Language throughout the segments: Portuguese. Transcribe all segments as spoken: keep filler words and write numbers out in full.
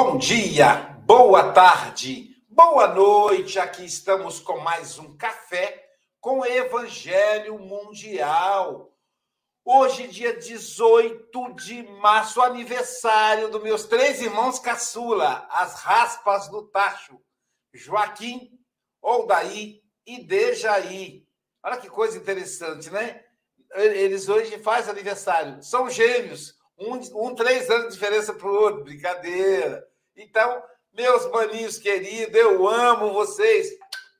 Bom dia, boa tarde, boa noite. Aqui estamos com mais um Café com Evangelho Mundial. Hoje, dia dezoito de março, aniversário dos meus três irmãos caçula, as raspas do tacho, Joaquim, Oldaí e Dejaí. Olha que coisa interessante, né? Eles hoje fazem aniversário, são gêmeos. Um, um três anos de diferença para o outro, brincadeira. Então, meus maninhos queridos, eu amo vocês.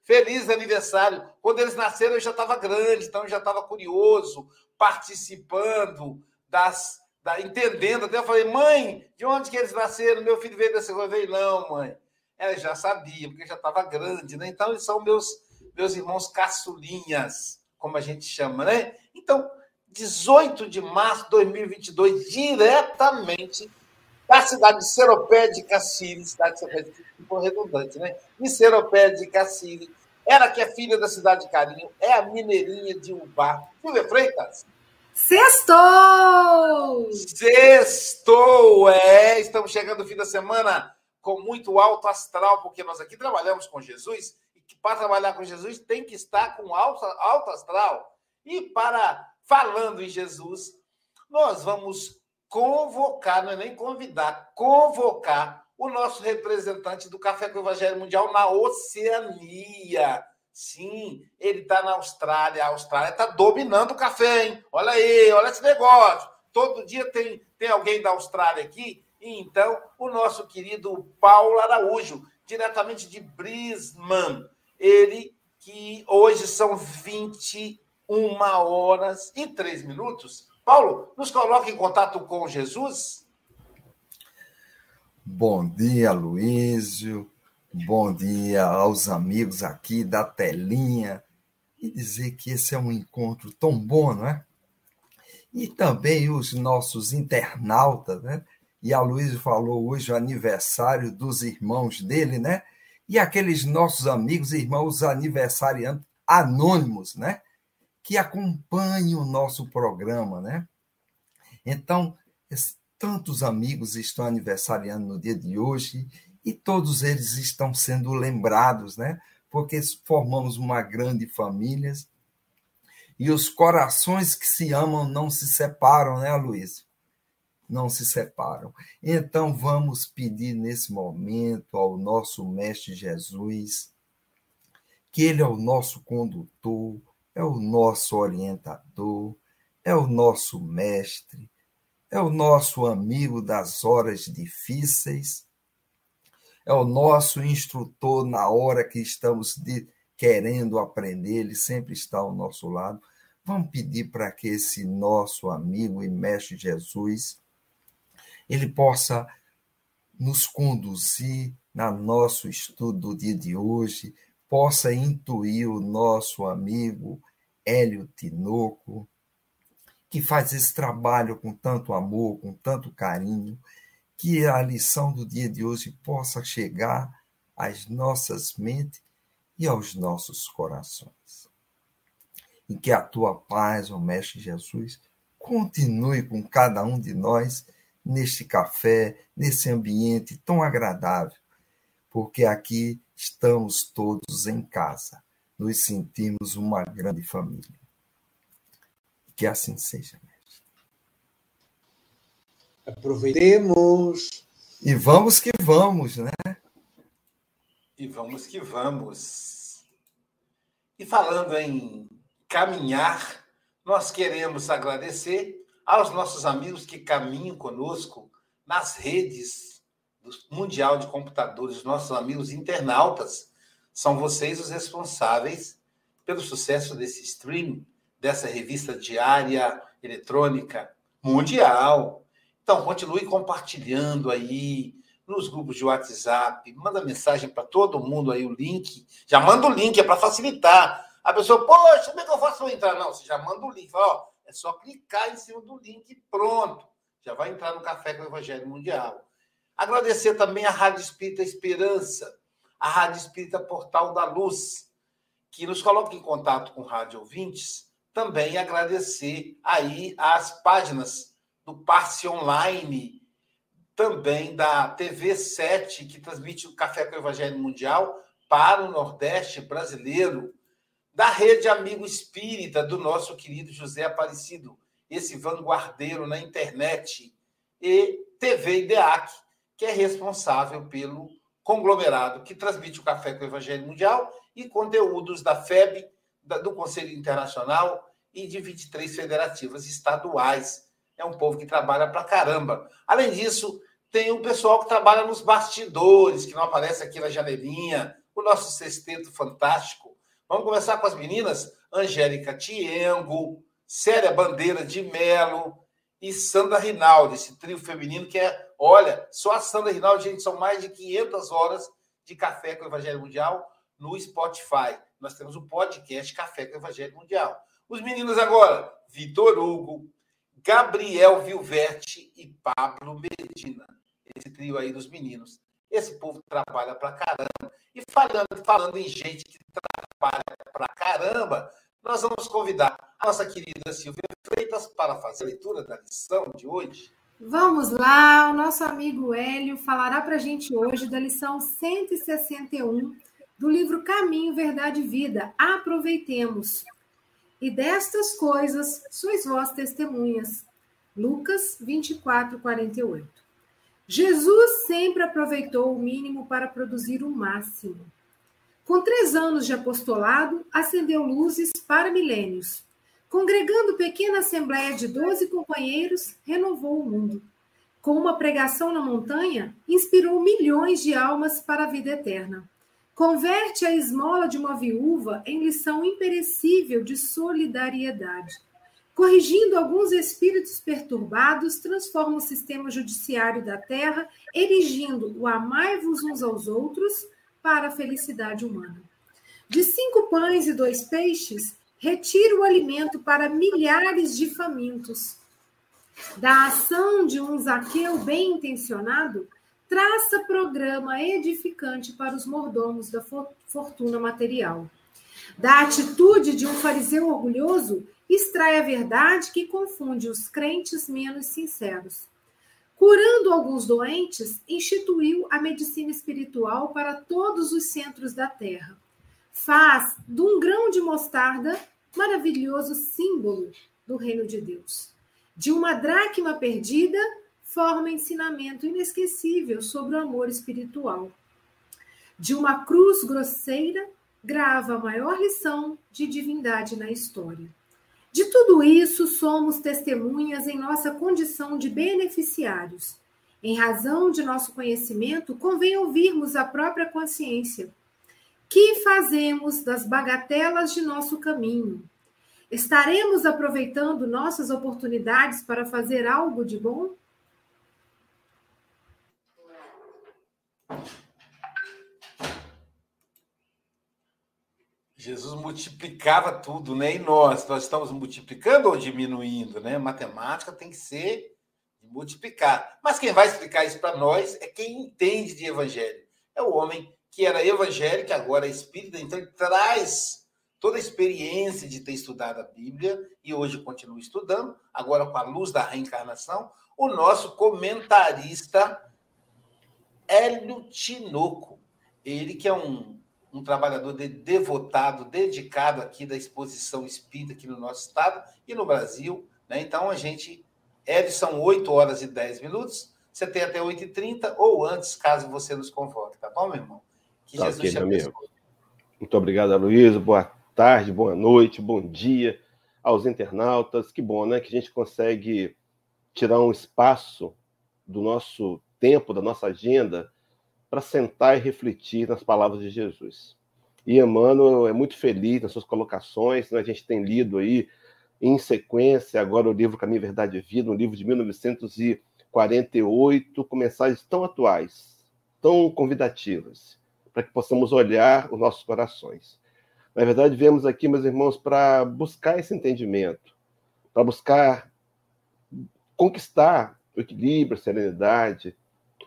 Feliz aniversário. Quando eles nasceram, eu já estava grande, então eu já estava curioso, participando, das, da, entendendo. Até eu falei, mãe, de onde que eles nasceram? Meu filho veio dessa coisa. Eu falei, não, mãe. Ela já sabia, porque eu já estava grande, né? Então, eles são meus, meus irmãos caçulinhas, como a gente chama, né? Então, dezoito de março de dois mil e vinte e dois, diretamente da cidade de Seropéia de Cassini, cidade de Seropéia de Cassini, ficou redundante, né? E Seropéia de Cassini, ela que é filha da cidade de Carinho, é a mineirinha de Ubar. Silvia Freitas? Sextou! Sextou, é! Estamos chegando no fim da semana com muito alto astral, porque nós aqui trabalhamos com Jesus, e para trabalhar com Jesus tem que estar com alto, alto astral. E para... Falando em Jesus, nós vamos convocar, não é nem convidar, convocar o nosso representante do Café com o Evangelho Mundial na Oceania. Sim, ele está na Austrália. A Austrália está dominando o café, hein? Olha aí, olha esse negócio. Todo dia tem, tem alguém da Austrália aqui. E então, o nosso querido Paulo Araújo, diretamente de Brisbane. Ele que hoje são vinte Uma hora e três minutos. Paulo, nos coloca em contato com Jesus. Bom dia, Aloysio. Bom dia aos amigos aqui da telinha. E dizer que esse é um encontro tão bom, não é? E também os nossos internautas, né? E Aloysio falou hoje o aniversário dos irmãos dele, né? E aqueles nossos amigos e irmãos aniversariantes anônimos, né? Que acompanhe o nosso programa, né? Então, tantos amigos estão aniversariando no dia de hoje e todos eles estão sendo lembrados, né? Porque formamos uma grande família e os corações que se amam não se separam, né, Aloysio? Não se separam. Então, vamos pedir nesse momento ao nosso Mestre Jesus, que ele é o nosso condutor, é o nosso orientador, é o nosso mestre, é o nosso amigo das horas difíceis, é o nosso instrutor na hora que estamos de, querendo aprender, ele sempre está ao nosso lado. Vamos pedir para que esse nosso amigo e mestre Jesus, ele possa nos conduzir no nosso estudo do dia de hoje, possa intuir o nosso amigo Hélio Tinoco, que faz esse trabalho com tanto amor, com tanto carinho, que a lição do dia de hoje possa chegar às nossas mentes e aos nossos corações. E que a tua paz, ó Mestre Jesus, continue com cada um de nós neste café, nesse ambiente tão agradável, porque aqui estamos todos em casa, nos sentimos uma grande família. Que assim seja, mestre. Aproveitemos. E vamos que vamos, né? E vamos que vamos. E falando em caminhar, nós queremos agradecer aos nossos amigos que caminham conosco nas redes Mundial de Computadores, nossos amigos internautas, são vocês os responsáveis pelo sucesso desse stream, dessa revista diária eletrônica mundial. Então, continue compartilhando aí nos grupos de WhatsApp, manda mensagem para todo mundo aí, o link, já manda o link, é para facilitar. A pessoa, poxa, como é que eu faço para entrar? Não, você já manda o link, ó, é só clicar em cima do link e pronto, já vai entrar no Café com o Evangelho Mundial. Agradecer também à Rádio Espírita Esperança, à Rádio Espírita Portal da Luz, que nos coloca em contato com rádio ouvintes. Também agradecer aí às páginas do Passe Online, também da T V sete, que transmite o Café com o Evangelho Mundial para o Nordeste brasileiro, da Rede Amigo Espírita, do nosso querido José Aparecido, esse vanguardeiro na internet, e T V IDEAC, que é responsável pelo conglomerado que transmite o Café com o Evangelho Mundial e conteúdos da F E B, do Conselho Internacional e de vinte e três federativas estaduais. É um povo que trabalha pra caramba. Além disso, tem um pessoal que trabalha nos bastidores, que não aparece aqui na janelinha, o nosso sexteto fantástico. Vamos começar com as meninas? Angélica Tiengo, Célia Bandeira de Melo e Sandra Rinaldi, esse trio feminino que é... Olha, só a Sandra Rinaldi, gente, são mais de quinhentas horas de Café com o Evangelho Mundial no Spotify. Nós temos o podcast Café com o Evangelho Mundial. Os meninos agora, Vitor Hugo, Gabriel Vilvert e Pablo Medina. Esse trio aí dos meninos. Esse povo trabalha pra caramba. E falando, falando em gente que trabalha pra caramba, nós vamos convidar a nossa querida Silvia Freitas para fazer a leitura da lição de hoje. Vamos lá, o nosso amigo Hélio falará pra gente hoje da lição cento e sessenta e um do livro Caminho, Verdade e Vida. Aproveitemos. E destas coisas sois vós testemunhas. Lucas vinte e quatro, quarenta e oito. Jesus sempre aproveitou o mínimo para produzir o máximo. Com três anos de apostolado, acendeu luzes para milênios. Congregando pequena assembleia de doze companheiros, renovou o mundo. Com uma pregação na montanha, inspirou milhões de almas para a vida eterna. Converte a esmola de uma viúva em lição imperecível de solidariedade. Corrigindo alguns espíritos perturbados, transforma o sistema judiciário da terra, erigindo o amai-vos uns aos outros para a felicidade humana. De cinco pães e dois peixes, retira o alimento para milhares de famintos. Da ação de um Zaqueu bem intencionado, traça programa edificante para os mordomos da fortuna material. Da atitude de um fariseu orgulhoso, extrai a verdade que confunde os crentes menos sinceros. Curando alguns doentes, instituiu a medicina espiritual para todos os centros da terra. Faz de um grão de mostarda maravilhoso símbolo do reino de Deus. De uma dracma perdida, forma ensinamento inesquecível sobre o amor espiritual. De uma cruz grosseira, grava a maior lição de divindade na história. De tudo isso, somos testemunhas em nossa condição de beneficiários. Em razão de nosso conhecimento, convém ouvirmos a própria consciência. Que fazemos das bagatelas de nosso caminho? Estaremos aproveitando nossas oportunidades para fazer algo de bom? Jesus multiplicava tudo, né? E nós, nós estamos multiplicando ou diminuindo, né? Matemática tem que ser multiplicar. Mas quem vai explicar isso para nós é quem entende de evangelho. É o homem que era evangélico, agora é espírita, então ele traz toda a experiência de ter estudado a Bíblia e hoje continua estudando, agora com a luz da reencarnação, o nosso comentarista Hélio Tinoco, ele que é um, um trabalhador de, devotado, dedicado aqui da exposição espírita aqui no nosso estado e no Brasil, né? Então a gente, Hélio, são oito horas e dez minutos, você tem até oito e trinta ou antes, caso você nos convoque, tá bom, meu irmão? Que tá, Jesus te abençoe. Muito obrigado, Aloysio, boa tarde, boa noite, bom dia aos internautas, que bom, né, que a gente consegue tirar um espaço do nosso tempo, da nossa agenda, para sentar e refletir nas palavras de Jesus. E Emmanuel é muito feliz nas suas colocações, né? A gente tem lido aí, em sequência, agora o livro Caminho, Verdade e Vida, um livro de mil novecentos e quarenta e oito, com mensagens tão atuais, tão convidativas, para que possamos olhar os nossos corações. Na verdade, viemos aqui, meus irmãos, para buscar esse entendimento, para buscar conquistar o equilíbrio, a serenidade,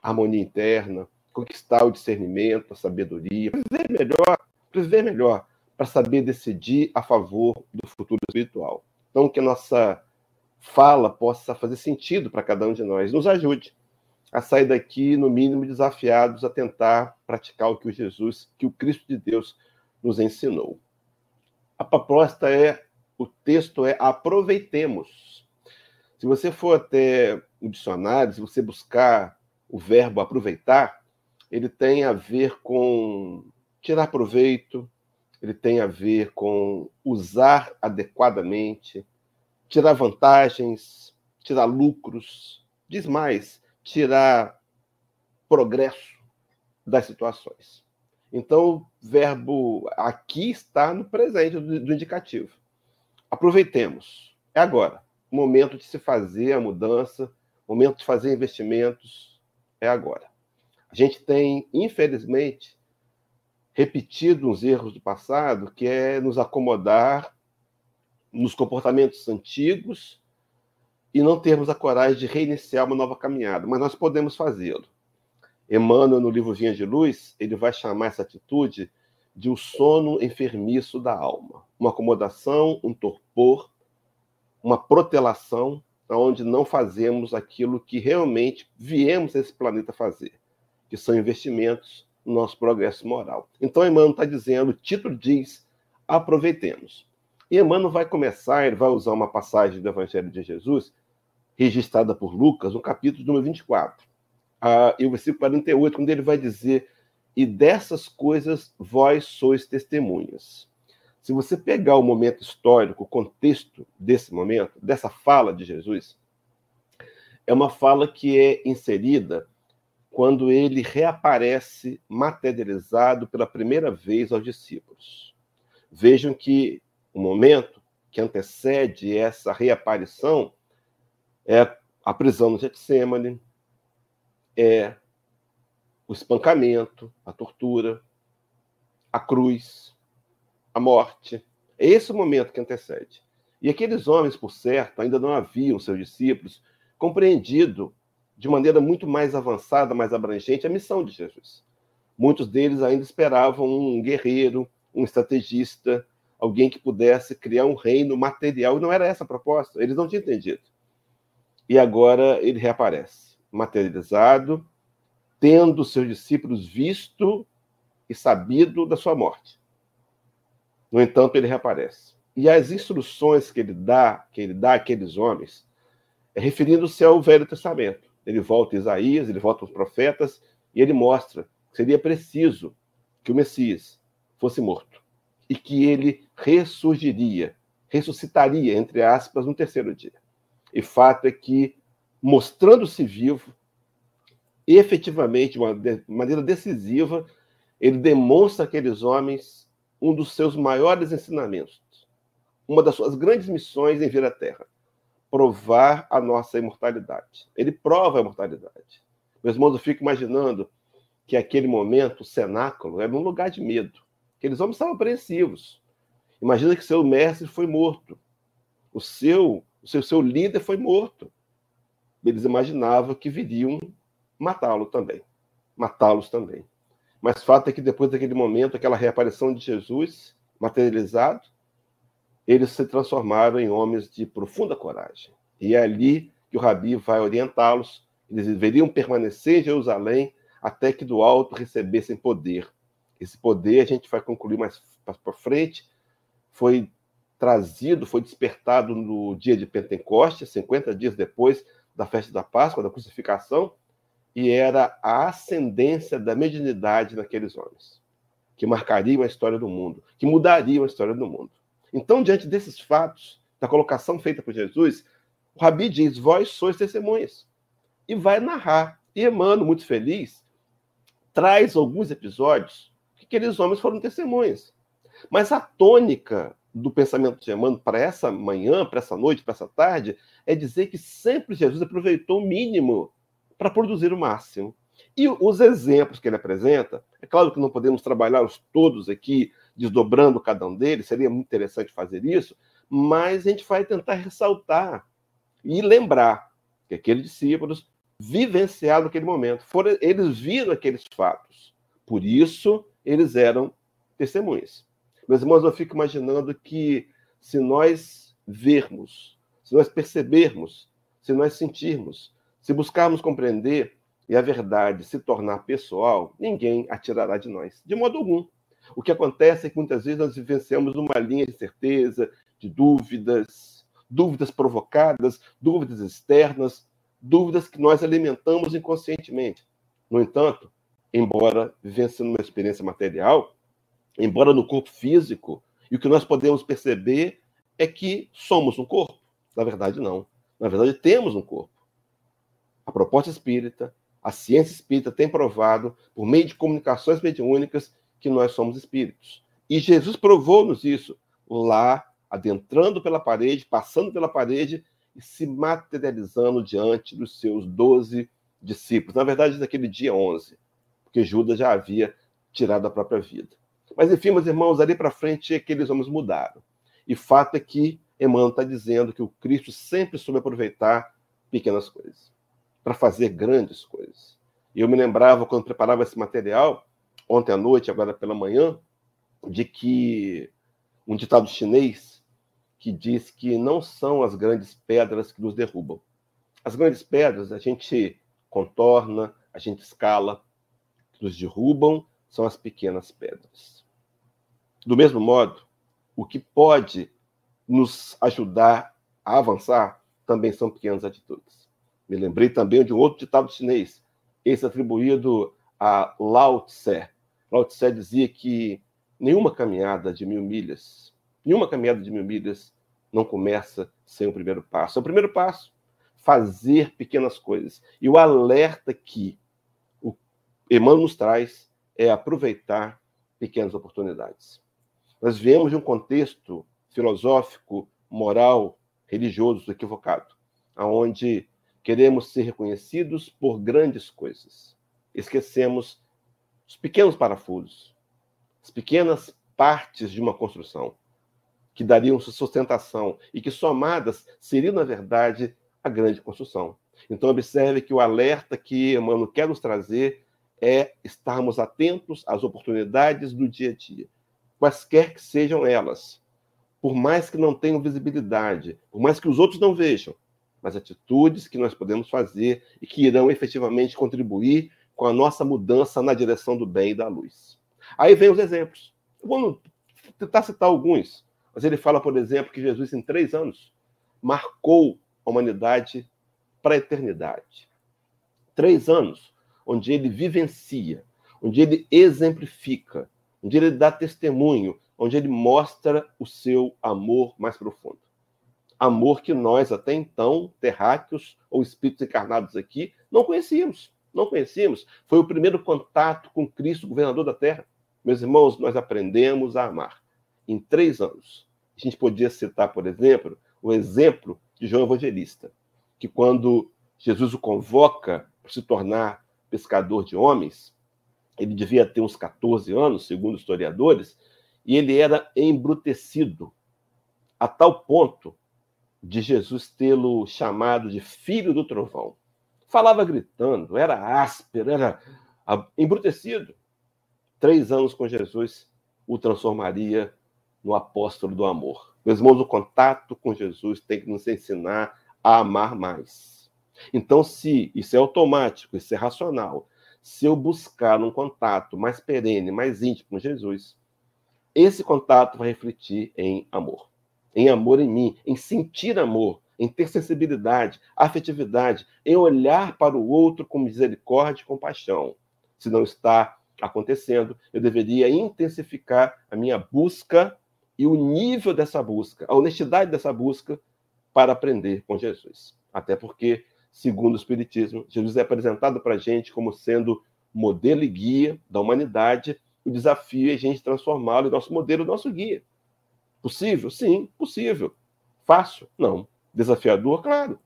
a harmonia interna, conquistar o discernimento, a sabedoria, para viver melhor, para viver melhor, para saber decidir a favor do futuro espiritual. Então, que a nossa fala possa fazer sentido para cada um de nós, nos ajude a sair daqui, no mínimo, desafiados a tentar praticar o que o Jesus, que o Cristo de Deus nos ensinou. A proposta é, o texto é, aproveitemos. Se você for até o dicionário, se você buscar o verbo aproveitar, ele tem a ver com tirar proveito, ele tem a ver com usar adequadamente, tirar vantagens, tirar lucros, diz mais, tirar progresso das situações. Então, o verbo aqui está no presente do indicativo. Aproveitemos. É agora. O momento de se fazer a mudança, o momento de fazer investimentos, é agora. A gente tem, infelizmente, repetido uns erros do passado, que é nos acomodar nos comportamentos antigos e não termos a coragem de reiniciar uma nova caminhada. Mas nós podemos fazê-lo. Emmanuel, no livro Vinha de Luz, ele vai chamar essa atitude de um sono enfermiço da alma. Uma acomodação, um torpor, uma protelação, onde não fazemos aquilo que realmente viemos a esse planeta fazer, que são investimentos no nosso progresso moral. Então, Emmanuel está dizendo, o título diz, aproveitemos. E Emmanuel vai começar, ele vai usar uma passagem do Evangelho de Jesus, registrada por Lucas, no capítulo número vinte e quatro. Ah, e o versículo quarenta e oito, quando ele vai dizer, e dessas coisas vós sois testemunhas. Se você pegar o momento histórico, o contexto desse momento, dessa fala de Jesus, é uma fala que é inserida quando ele reaparece materializado pela primeira vez aos discípulos. Vejam que o momento que antecede essa reaparição é a prisão no Getsêmani, é o espancamento, a tortura, a cruz, a morte. É esse o momento que antecede. E aqueles homens, por certo, ainda não haviam, seus discípulos, compreendido de maneira muito mais avançada, mais abrangente, a missão de Jesus. Muitos deles ainda esperavam um guerreiro, um estrategista, alguém que pudesse criar um reino material. E não era essa a proposta, eles não tinham entendido. E agora ele reaparece, materializado, tendo seus discípulos visto e sabido da sua morte. No entanto, ele reaparece. E as instruções que ele dá, que ele dá àqueles homens, é referindo-se ao Velho Testamento. Ele volta a Isaías, ele volta aos profetas, e ele mostra que seria preciso que o Messias fosse morto e que ele ressurgiria, ressuscitaria, entre aspas, no terceiro dia. E fato é que, mostrando-se vivo, efetivamente, de uma maneira decisiva, ele demonstra àqueles homens um dos seus maiores ensinamentos, uma das suas grandes missões em vir à Terra, provar a nossa imortalidade. Ele prova a imortalidade. Meus irmãos, eu fico imaginando que aquele momento, o cenáculo, era um lugar de medo. Aqueles homens estavam apreensivos. Imagina que seu mestre foi morto, o seu, o seu, seu líder foi morto. Eles imaginavam que viriam matá-lo também, matá-los também. Mas o fato é que depois daquele momento, aquela reaparição de Jesus, materializado, eles se transformaram em homens de profunda coragem. E é ali que o Rabi vai orientá-los. Eles deveriam permanecer em Jerusalém até que do alto recebessem poder. Esse poder, a gente vai concluir mais para frente, foi trazido, foi despertado no dia de Pentecostes, cinquenta dias depois da festa da Páscoa, da crucificação, e era a ascendência da mediunidade naqueles homens, que marcaria a história do mundo, que mudaria a história do mundo. Então, diante desses fatos, da colocação feita por Jesus, o Rabi diz, vós sois testemunhas, e vai narrar. E Emmanuel, muito feliz, traz alguns episódios que aqueles homens foram testemunhas. Mas a tônica do pensamento de Emmanuel para essa manhã, para essa noite, para essa tarde, é dizer que sempre Jesus aproveitou o mínimo para produzir o máximo. E os exemplos que ele apresenta, é claro que não podemos trabalhá-los todos aqui, desdobrando cada um deles, seria muito interessante fazer isso, mas a gente vai tentar ressaltar e lembrar que aqueles discípulos vivenciaram aquele momento, foram, eles viram aqueles fatos, por isso eles eram testemunhas. Meus irmãos, eu fico imaginando que se nós vermos, se nós percebermos, se nós sentirmos, se buscarmos compreender, e a verdade se tornar pessoal, ninguém a tirará de nós, de modo algum. O que acontece é que muitas vezes nós vivenciamos uma linha de certeza, de dúvidas, dúvidas provocadas, dúvidas externas, dúvidas que nós alimentamos inconscientemente. No entanto, embora vivenciando uma experiência material, embora no corpo físico, e o que nós podemos perceber é que somos um corpo. Na verdade, não. Na verdade, temos um corpo. A proposta espírita, a ciência espírita tem provado, por meio de comunicações mediúnicas, que nós somos espíritos. E Jesus provou-nos isso, lá, adentrando pela parede, passando pela parede e se materializando diante dos seus doze discípulos. Na verdade, naquele dia onze, porque Judas já havia tirado a própria vida. Mas, enfim, meus irmãos, ali para frente, aqueles homens mudaram. E fato é que Emmanuel está dizendo que o Cristo sempre soube aproveitar pequenas coisas para fazer grandes coisas. E eu me lembrava, quando preparava esse material, ontem à noite, agora pela manhã, de que um ditado chinês que diz que não são as grandes pedras que nos derrubam. As grandes pedras a gente contorna, a gente escala, que nos derrubam são as pequenas pedras. Do mesmo modo, o que pode nos ajudar a avançar também são pequenas atitudes. Me lembrei também de um outro ditado chinês, esse atribuído a Lao Tse. Lao Tse dizia que nenhuma caminhada de mil milhas, nenhuma caminhada de mil milhas não começa sem o primeiro passo. É o primeiro passo, fazer pequenas coisas. E o alerta que o Emmanuel nos traz é aproveitar pequenas oportunidades. Nós viemos de um contexto filosófico, moral, religioso equivocado, onde queremos ser reconhecidos por grandes coisas. Esquecemos os pequenos parafusos, as pequenas partes de uma construção que dariam sustentação e que, somadas, seriam, na verdade, a grande construção. Então, observe que o alerta que Emmanuel quer nos trazer é estarmos atentos às oportunidades do dia a dia, quaisquer que sejam elas, por mais que não tenham visibilidade, por mais que os outros não vejam, mas atitudes que nós podemos fazer e que irão efetivamente contribuir com a nossa mudança na direção do bem e da luz. Aí vem os exemplos. Eu vou tentar citar alguns, mas ele fala, por exemplo, que Jesus, em três anos, marcou a humanidade para a eternidade. Três anos. Onde ele vivencia, onde ele exemplifica, onde ele dá testemunho, onde ele mostra o seu amor mais profundo. Amor que nós, até então, terráqueos ou espíritos encarnados aqui, não conhecíamos. Não conhecíamos. Foi o primeiro contato com Cristo, governador da Terra. Meus irmãos, nós aprendemos a amar. Em três anos, a gente podia citar, por exemplo, o exemplo de João Evangelista, que quando Jesus o convoca para se tornar pescador de homens, ele devia ter uns catorze anos, segundo os historiadores, e ele era embrutecido, a tal ponto de Jesus tê-lo chamado de filho do trovão. Falava gritando, era áspero, era embrutecido. Três anos com Jesus o transformaria no apóstolo do amor. Meus irmãos, o contato com Jesus tem que nos ensinar a amar mais. Então, se isso é automático, isso é racional, se eu buscar um contato mais perene, mais íntimo com Jesus, esse contato vai refletir em amor. Em amor em mim, em sentir amor, em ter sensibilidade, afetividade, em olhar para o outro com misericórdia e compaixão. Se não está acontecendo, eu deveria intensificar a minha busca e o nível dessa busca, a honestidade dessa busca para aprender com Jesus. Até porque, segundo o Espiritismo, Jesus é apresentado para a gente como sendo modelo e guia da humanidade. O desafio é a gente transformá-lo em nosso modelo, nosso guia. Possível? Sim, possível. Fácil? Não. Desafiador? Claro.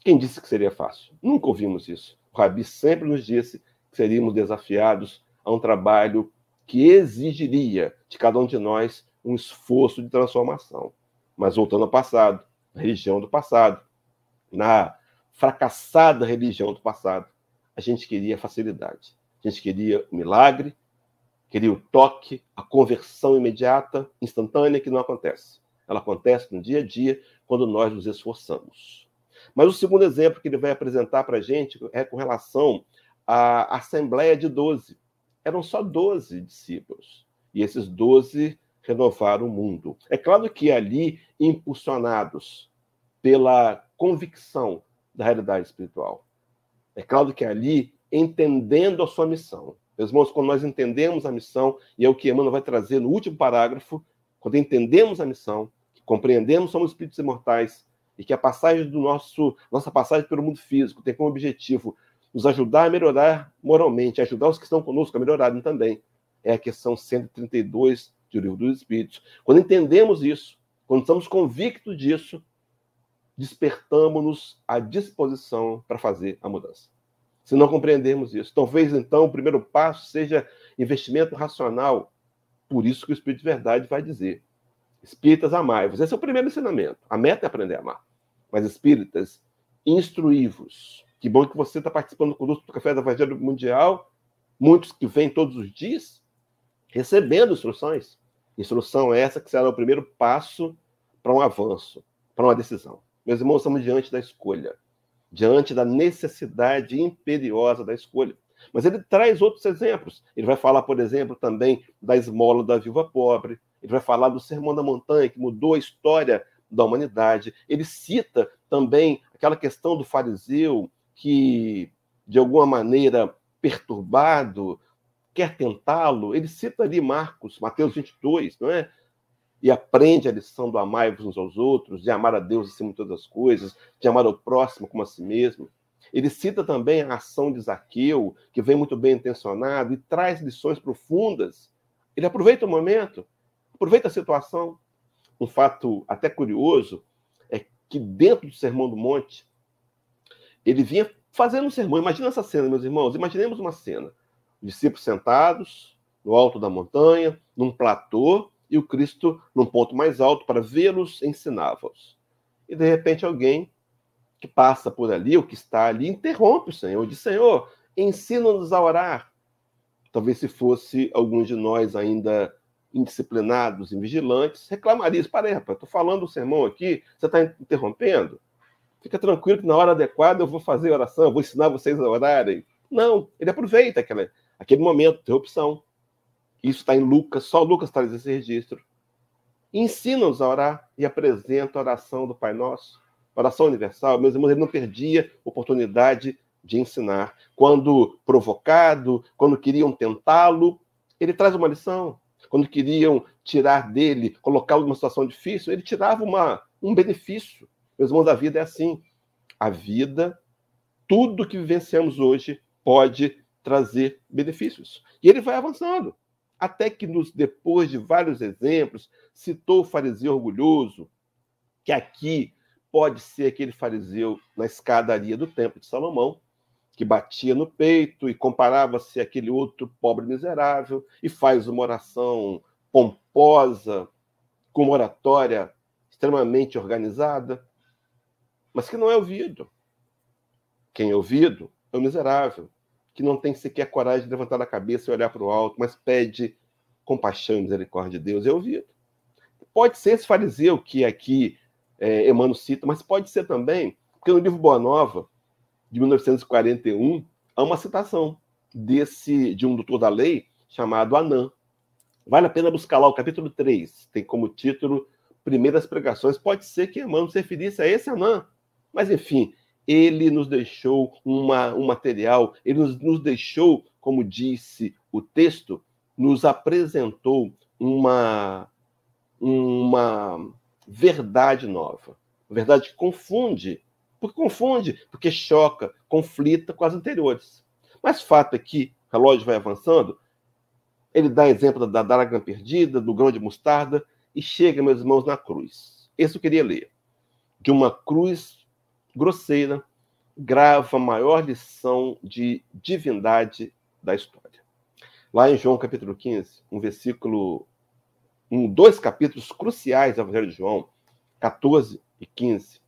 Quem disse que seria fácil? Nunca ouvimos isso. O Rabi sempre nos disse que seríamos desafiados a um trabalho que exigiria de cada um de nós um esforço de transformação. Mas voltando ao passado, na religião do passado, na fracassada religião do passado, a gente queria facilidade. A gente queria o milagre, queria o toque, a conversão imediata, instantânea, que não acontece. Ela acontece no dia a dia, quando nós nos esforçamos. Mas o segundo exemplo que ele vai apresentar para a gente é com relação a Assembleia de doze. Eram só doze discípulos. E esses doze renovaram o mundo. É claro que ali, impulsionados pela convicção da realidade espiritual. É claro que ali, entendendo a sua missão. Meus irmãos, quando nós entendemos a missão, e é o que Emmanuel vai trazer no último parágrafo, quando entendemos a missão, que compreendemos que somos espíritos imortais, e que a passagem do nosso, nossa passagem pelo mundo físico tem como objetivo nos ajudar a melhorar moralmente, ajudar os que estão conosco a melhorarem também. É a questão cento e trinta e dois do Livro dos Espíritos. Quando entendemos isso, quando estamos convictos disso, despertamos-nos à disposição para fazer a mudança. Se não compreendermos isso, talvez então o primeiro passo seja investimento racional. Por isso que o Espírito de Verdade vai dizer: espíritas, amai-vos. Esse é o primeiro ensinamento. A meta é aprender a amar. Mas espíritas, instruí-vos. Que bom que você está participando conosco do Café do Evangelho Mundial. Muitos que vêm todos os dias recebendo instruções. Instrução essa que será o primeiro passo para um avanço, para uma decisão. Meus irmãos, estamos diante da escolha, diante da necessidade imperiosa da escolha. Mas ele traz outros exemplos. Ele vai falar, por exemplo, também da esmola da viúva pobre. Ele vai falar do Sermão da Montanha, que mudou a história da humanidade. Ele cita também aquela questão do fariseu que, de alguma maneira, perturbado, quer tentá-lo. Ele cita ali Marcos, Mateus vinte e dois, não é? E aprende a lição do amai-vos uns aos outros, de amar a Deus acima de todas as coisas, de amar o próximo como a si mesmo. Ele cita também a ação de Zaqueu, que vem muito bem intencionado e traz lições profundas. Ele aproveita o momento, aproveita a situação. Um fato até curioso é que dentro do Sermão do Monte, ele vinha fazendo um sermão. Imagina essa cena, meus irmãos. Imaginemos uma cena. Os discípulos sentados no alto da montanha, num platô, e o Cristo num ponto mais alto para vê-los, ensiná-los. E de repente alguém que passa por ali, ou que está ali, interrompe o Senhor, diz: Senhor, ensina-nos a orar. Talvez se fosse alguns de nós ainda indisciplinados, invigilantes, reclamariam: para, estou falando o sermão aqui, você está interrompendo? Fica tranquilo que na hora adequada eu vou fazer oração, eu vou ensinar vocês a orarem. Não, ele aproveita aquela, aquele momento de interrupção. Isso está em Lucas, só Lucas traz esse registro. Ensina-nos a orar e apresenta a oração do Pai Nosso. Oração universal. Meus irmãos, ele não perdia oportunidade de ensinar. Quando provocado, quando queriam tentá-lo, ele traz uma lição. Quando queriam tirar dele, colocá-lo numa situação difícil, ele tirava uma, um benefício. Meus irmãos, a vida é assim. A vida, tudo que vivenciamos hoje, pode trazer benefícios. E ele vai avançando. Até que, nos, depois de vários exemplos, citou o fariseu orgulhoso, que aqui pode ser aquele fariseu na escadaria do Templo de Salomão, que batia no peito e comparava-se àquele outro pobre miserável, e faz uma oração pomposa, com uma oratória extremamente organizada, mas que não é ouvido. Quem é ouvido é o miserável, que não tem sequer coragem de levantar a cabeça e olhar para o alto, mas pede compaixão e misericórdia de Deus, é ouvido. Pode ser esse fariseu que aqui É, Emmanuel cita, mas pode ser também, porque no livro Boa Nova, de mil novecentos e quarenta e um, há uma citação desse, de um doutor da lei chamado Anã. Vale a pena buscar lá o capítulo três, tem como título Primeiras Pregações. Pode ser que Emmanuel se referisse a esse Anã, mas enfim, ele nos deixou uma, um material, ele nos, nos deixou, como disse o texto, nos apresentou uma... uma verdade nova, verdade que confunde, porque confunde, porque choca, conflita com as anteriores. Mas fato é que o relógio vai avançando, ele dá exemplo da dracma perdida, do grão de mostarda, e chega, meus irmãos, na cruz. Esse eu queria ler. De uma cruz grosseira, grava a maior lição de divindade da história. Lá em João capítulo quinze, um versículo... Um, dois capítulos cruciais do Evangelho de João, catorze e quinze.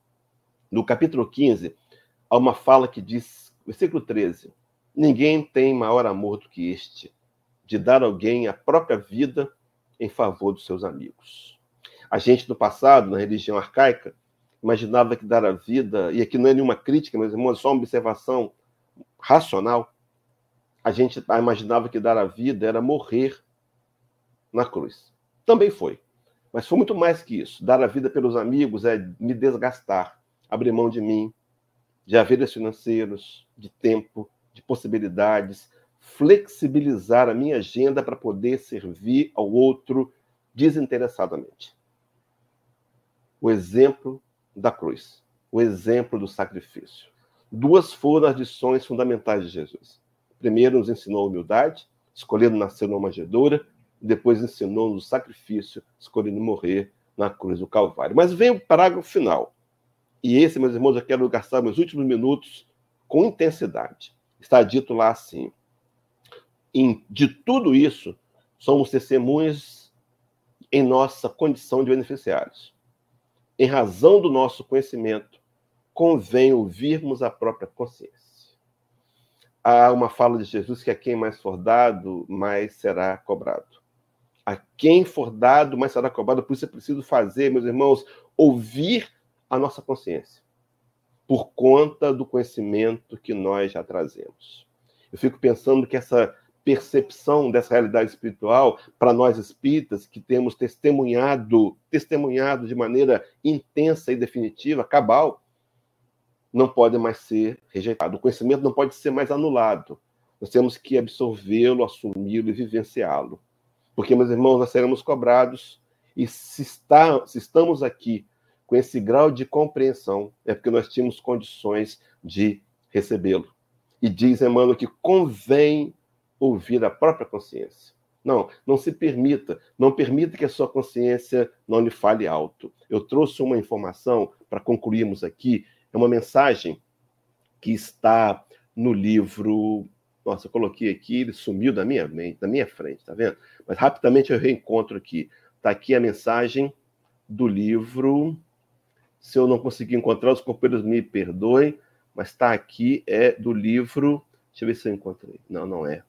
No capítulo quinze, há uma fala que diz, versículo treze, ninguém tem maior amor do que este, de dar alguém a própria vida em favor dos seus amigos. A gente, no passado, na religião arcaica, imaginava que dar a vida, e aqui não é nenhuma crítica, mas é só uma observação racional, a gente imaginava que dar a vida era morrer na cruz. Também foi. Mas foi muito mais que isso. Dar a vida pelos amigos é me desgastar, abrir mão de mim, de haveres financeiros, de tempo, de possibilidades, flexibilizar a minha agenda para poder servir ao outro desinteressadamente. O exemplo da cruz, o exemplo do sacrifício. Duas foram as lições fundamentais de Jesus. Primeiro nos ensinou a humildade, escolhendo nascer numa manjedoura, e depois ensinou o sacrifício, escolhendo morrer na cruz do Calvário. Mas vem o parágrafo final. E esse, meus irmãos, eu quero gastar meus últimos minutos com intensidade. Está dito lá assim: de tudo isso, somos testemunhas em nossa condição de beneficiários. Em razão do nosso conhecimento, convém ouvirmos a própria consciência. Há uma fala de Jesus que a quem mais for dado, mais será cobrado. A quem for dado, mais será cobrado. Por isso é preciso fazer, meus irmãos, ouvir a nossa consciência, por conta do conhecimento que nós já trazemos. Eu fico pensando que essa percepção dessa realidade espiritual, para nós espíritas, que temos testemunhado, testemunhado de maneira intensa e definitiva, cabal, não pode mais ser rejeitado. O conhecimento não pode ser mais anulado. Nós temos que absorvê-lo, assumi-lo e vivenciá-lo. Porque, meus irmãos, nós seremos cobrados, e se, está, se estamos aqui com esse grau de compreensão, é porque nós tínhamos condições de recebê-lo. E diz Emmanuel que convém ouvir a própria consciência. Não, não se permita, não permita que a sua consciência não lhe fale alto. Eu trouxe uma informação para concluirmos aqui, é uma mensagem que está no livro... Nossa, eu coloquei aqui, ele sumiu da minha mente, da minha frente, tá vendo? Mas rapidamente eu reencontro aqui. Está aqui a mensagem do livro... Se eu não conseguir encontrar, os companheiros me perdoem, mas está aqui, é do livro... Deixa eu ver se eu encontrei. Não, não é.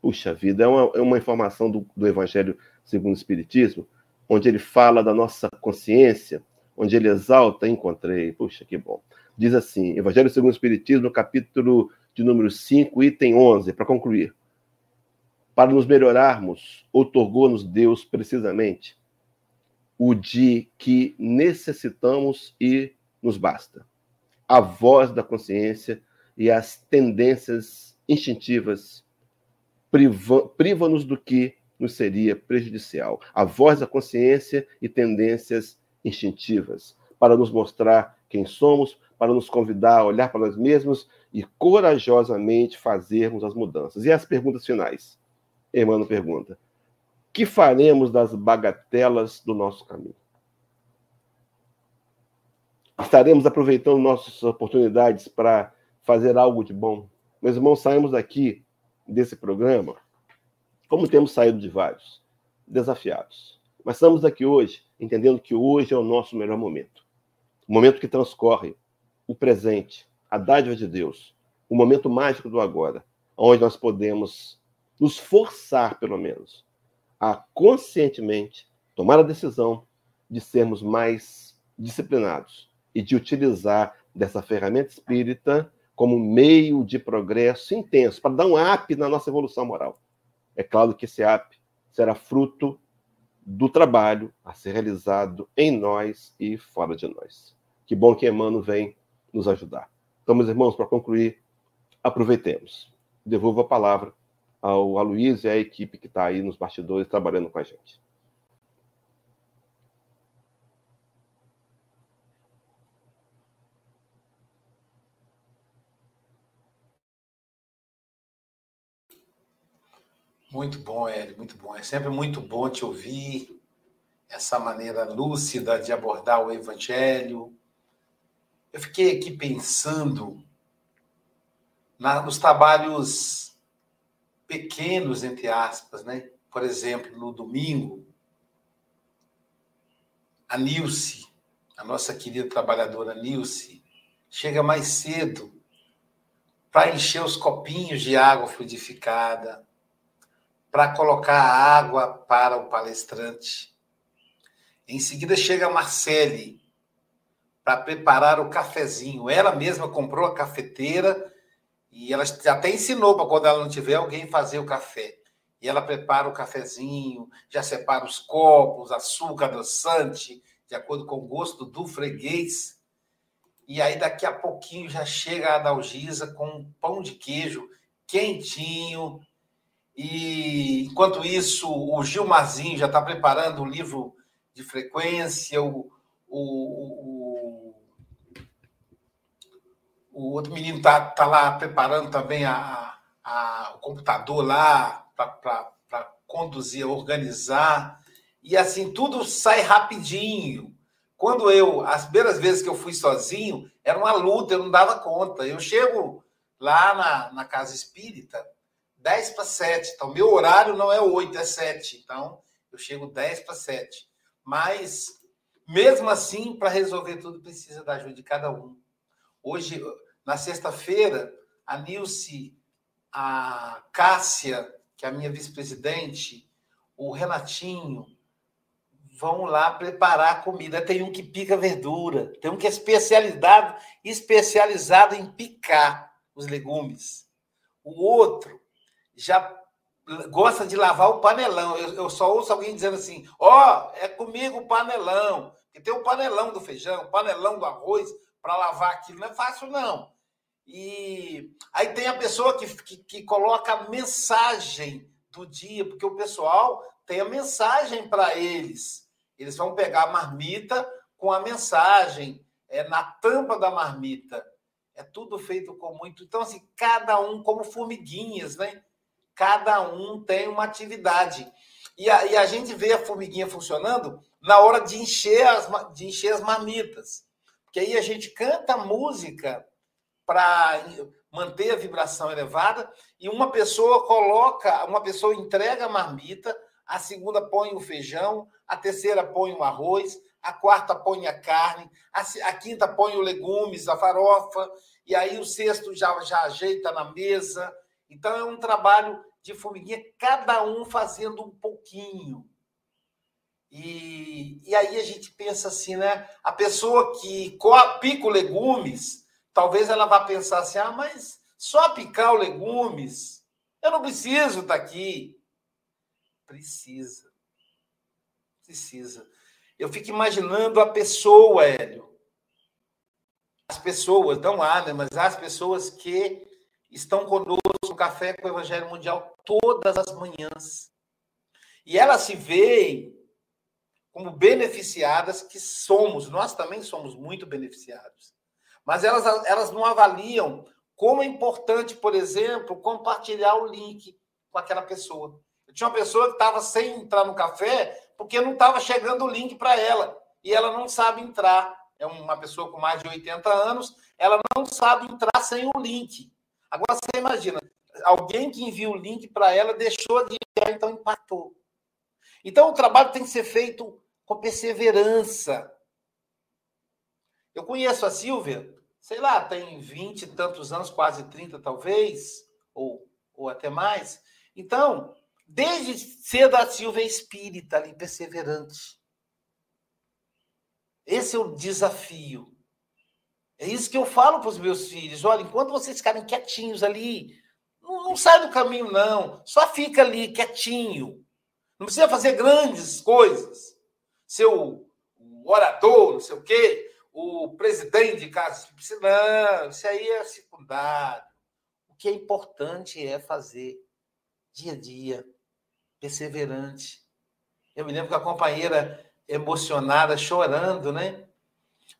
Puxa vida, é uma, é uma informação do, do Evangelho Segundo o Espiritismo, onde ele fala da nossa consciência, onde ele exalta, encontrei. Puxa, que bom. Diz assim, Evangelho Segundo o Espiritismo, no capítulo de número cinco, item onze, para concluir. Para nos melhorarmos, outorgou-nos Deus precisamente o de que necessitamos e nos basta. A voz da consciência e as tendências instintivas privam-nos do que nos seria prejudicial. A voz da consciência e tendências instintivas para nos mostrar quem somos, para nos convidar a olhar para nós mesmos e corajosamente fazermos as mudanças. E as perguntas finais? Emmanuel pergunta: que faremos das bagatelas do nosso caminho? Estaremos aproveitando nossas oportunidades para fazer algo de bom? Meus irmãos, saímos daqui, desse programa, como temos saído de vários, desafiados. Mas estamos daqui hoje, entendendo que hoje é o nosso melhor momento. O momento que transcorre, o presente, a dádiva de Deus, o momento mágico do agora, onde nós podemos nos forçar, pelo menos, a conscientemente tomar a decisão de sermos mais disciplinados e de utilizar dessa ferramenta espírita como meio de progresso intenso, para dar um up na nossa evolução moral. É claro que esse up será fruto do trabalho a ser realizado em nós e fora de nós. Que bom que Emmanuel vem nos ajudar. Então, meus irmãos, para concluir, aproveitemos. Devolvo a palavra ao Aloysio e à equipe que está aí nos bastidores trabalhando com a gente. Muito bom, Hélio, muito bom. É sempre muito bom te ouvir, essa maneira lúcida de abordar o Evangelho. Eu fiquei aqui pensando na, nos trabalhos... pequenos, entre aspas, né? Por exemplo, no domingo, a Nilce, a nossa querida trabalhadora Nilce, chega mais cedo para encher os copinhos de água fluidificada, para colocar a água para o palestrante. Em seguida chega a Marcele para preparar o cafezinho. Ela mesma comprou a cafeteira E ela até ensinou para quando ela não tiver alguém fazer o café. E ela prepara o cafezinho, já separa os copos, açúcar, adoçante, de acordo com o gosto do freguês. E aí, daqui a pouquinho, já chega a Adalgisa com um pão de queijo quentinho. E, enquanto isso, o Gilmarzinho já está preparando o livro de frequência, o, o, o, o outro menino está tá lá preparando também a, a, o computador lá, para conduzir, organizar, e assim, tudo sai rapidinho. Quando eu, as primeiras vezes que eu fui sozinho, era uma luta, eu não dava conta. Eu chego lá na, na casa espírita, dez para as sete, então meu horário não é oito, é sete, então eu chego dez para as sete. Mas, mesmo assim, para resolver tudo, precisa da ajuda de cada um. Hoje, na sexta-feira, a Nilce, a Cássia, que é a minha vice-presidente, o Renatinho, vão lá preparar a comida. Tem um que pica verdura, tem um que é especializado, especializado em picar os legumes. O outro já gosta de lavar o panelão. Eu, eu só ouço alguém dizendo assim, ó, oh, é comigo o panelão. Porque tem o panelão do feijão, o panelão do arroz, para lavar aquilo. Não é fácil, não. E aí tem a pessoa que, que, que coloca a mensagem do dia, porque o pessoal tem a mensagem para eles. Eles vão pegar a marmita com a mensagem é, na tampa da marmita. É tudo feito com muito... Então, assim, cada um como formiguinhas, né? Cada um tem uma atividade. E a, e a gente vê a formiguinha funcionando na hora de encher as, de encher as marmitas. Porque aí a gente canta música para manter a vibração elevada, e uma pessoa coloca, uma pessoa entrega a marmita, a segunda põe o feijão, a terceira põe o arroz, a quarta põe a carne, a, a quinta põe os legumes, a farofa, e aí o sexto já, já ajeita na mesa. Então, é um trabalho de formiguinha, cada um fazendo um pouquinho. E, e aí a gente pensa assim, né? A pessoa que pica os legumes, talvez ela vá pensar assim, ah, mas só picar os legumes, eu não preciso estar aqui. Precisa. Precisa. Eu fico imaginando a pessoa, Hélio. As pessoas, não há, né, mas as pessoas que estão conosco no Café com o Evangelho Mundial todas as manhãs. E elas se veem como beneficiadas, que somos, nós também somos muito beneficiados. Mas elas, elas não avaliam como é importante, por exemplo, compartilhar o link com aquela pessoa. Eu tinha uma pessoa que estava sem entrar no café porque não estava chegando o link para ela. E ela não sabe entrar. É uma pessoa com mais de oitenta anos, ela não sabe entrar sem o link. Agora, você imagina, alguém que envia o link para ela deixou de enviar, então empatou. Então, o trabalho tem que ser feito com perseverança. Eu conheço a Silvia, sei lá, tem vinte e tantos anos, quase trinta talvez, ou, ou até mais. Então, desde cedo a Silvia é espírita ali, perseverante. Esse é o desafio. É isso que eu falo para os meus filhos. Olha, enquanto vocês ficarem quietinhos ali, não, não sai do caminho, não. Só fica ali, quietinho. Não precisa fazer grandes coisas. Seu orador, não sei o quê. O presidente de casa, não, isso aí é secundário. O que é importante é fazer dia a dia, perseverante. Eu me lembro que a companheira emocionada, chorando, né?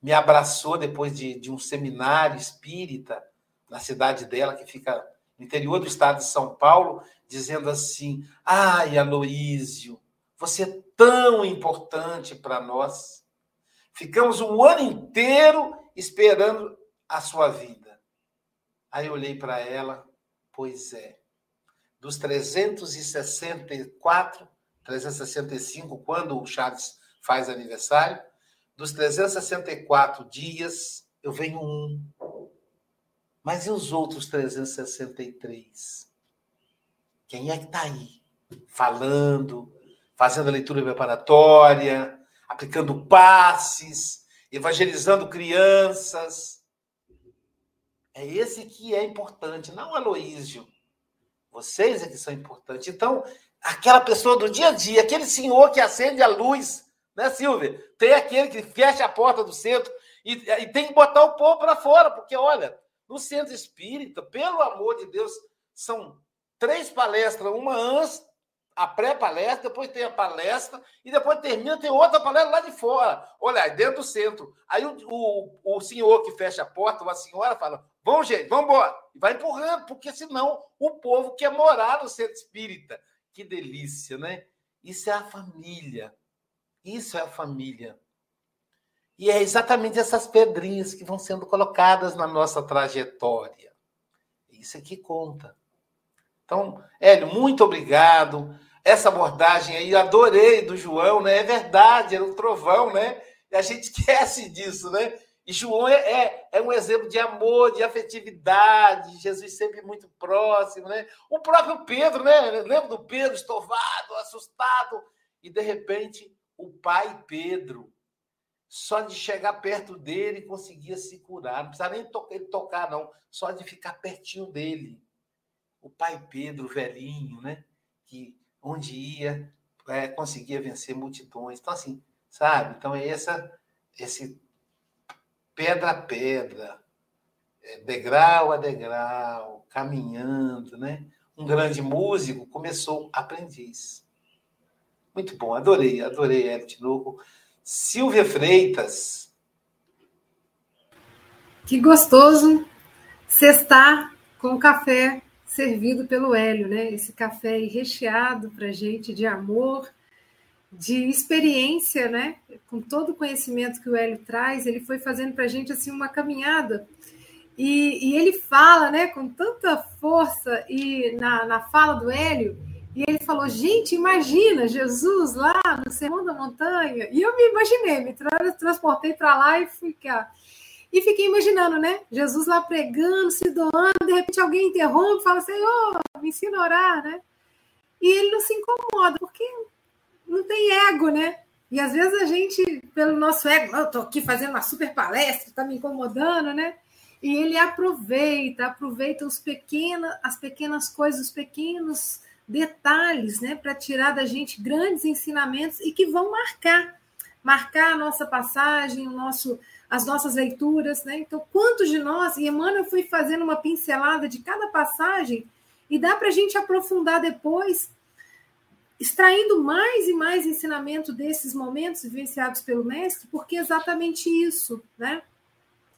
Me abraçou depois de, de um seminário espírita na cidade dela, que fica no interior do estado de São Paulo, dizendo assim, ai, Aloysio, você é tão importante para nós. Ficamos um ano inteiro esperando a sua vida. Aí eu olhei para ela, pois é. Dos trezentos e sessenta e quatro, trezentos e sessenta e cinco, quando o Chaves faz aniversário, dos trezentos e sessenta e quatro dias, eu venho um. Mas e os outros trezentos e sessenta e três? Quem é que está aí? Falando, fazendo a leitura preparatória, aplicando passes, evangelizando crianças. É esse que é importante, não o Aloysio. Vocês é que são importantes. Então, aquela pessoa do dia a dia, aquele senhor que acende a luz, né, Silvia? Tem aquele que fecha a porta do centro e, e tem que botar o povo para fora, porque, olha, no centro espírita, pelo amor de Deus, são três palestras, uma antes, a pré-palestra, depois tem a palestra e depois termina, tem outra palestra lá de fora. Olha, dentro do centro. Aí o, o, o senhor que fecha a porta, ou a senhora fala, vamos, gente, vamos embora. E vai empurrando, porque senão o povo quer morar no centro espírita. Que delícia, né? Isso é a família. Isso é a família. E é exatamente essas pedrinhas que vão sendo colocadas na nossa trajetória. Isso é que conta. Então, Hélio, muito obrigado. Essa abordagem aí, adorei do João, né? É verdade, era um trovão, né? E a gente esquece disso, né? E João é, é, é um exemplo de amor, de afetividade, Jesus sempre muito próximo, né? O próprio Pedro, né? Lembra do Pedro estovado, assustado? E, de repente, o pai Pedro, só de chegar perto dele, conseguia se curar. Não precisava nem to- ele tocar, não. Só de ficar pertinho dele. O pai Pedro, velhinho, né? Que onde ia, é, conseguia vencer multidões. Então, assim, sabe? Então, é essa, esse... pedra a pedra, degrau a degrau, caminhando, né? Um grande músico começou aprendiz. Muito bom, adorei, adorei, Hélio Tinoco. Silvia Freitas. Que gostoso sextar com o café servido pelo Hélio, né? Esse café recheado pra gente de amor, de experiência, né? Com todo o conhecimento que o Hélio traz, ele foi fazendo para a gente assim, uma caminhada. E, e ele fala, né, com tanta força e na, na fala do Hélio, e ele falou, gente, imagina Jesus lá no Sermão da Montanha. E eu me imaginei, me tra- transportei para lá e fui cá. E fiquei imaginando, né? Jesus lá pregando, se doando, de repente alguém interrompe e fala, Senhor, me ensina a orar, né? E ele não se incomoda, porque... não tem ego, né? E às vezes a gente, pelo nosso ego, eu estou aqui fazendo uma super palestra, está me incomodando, né? E ele aproveita, aproveita os pequena, as pequenas coisas, os pequenos detalhes, né? Para tirar da gente grandes ensinamentos e que vão marcar, marcar a nossa passagem, o nosso, as nossas leituras, né? Então, quantos de nós, e Emmanuel foi fazendo uma pincelada de cada passagem e dá para a gente aprofundar depois, extraindo mais e mais ensinamento desses momentos vivenciados pelo mestre, porque é exatamente isso, né?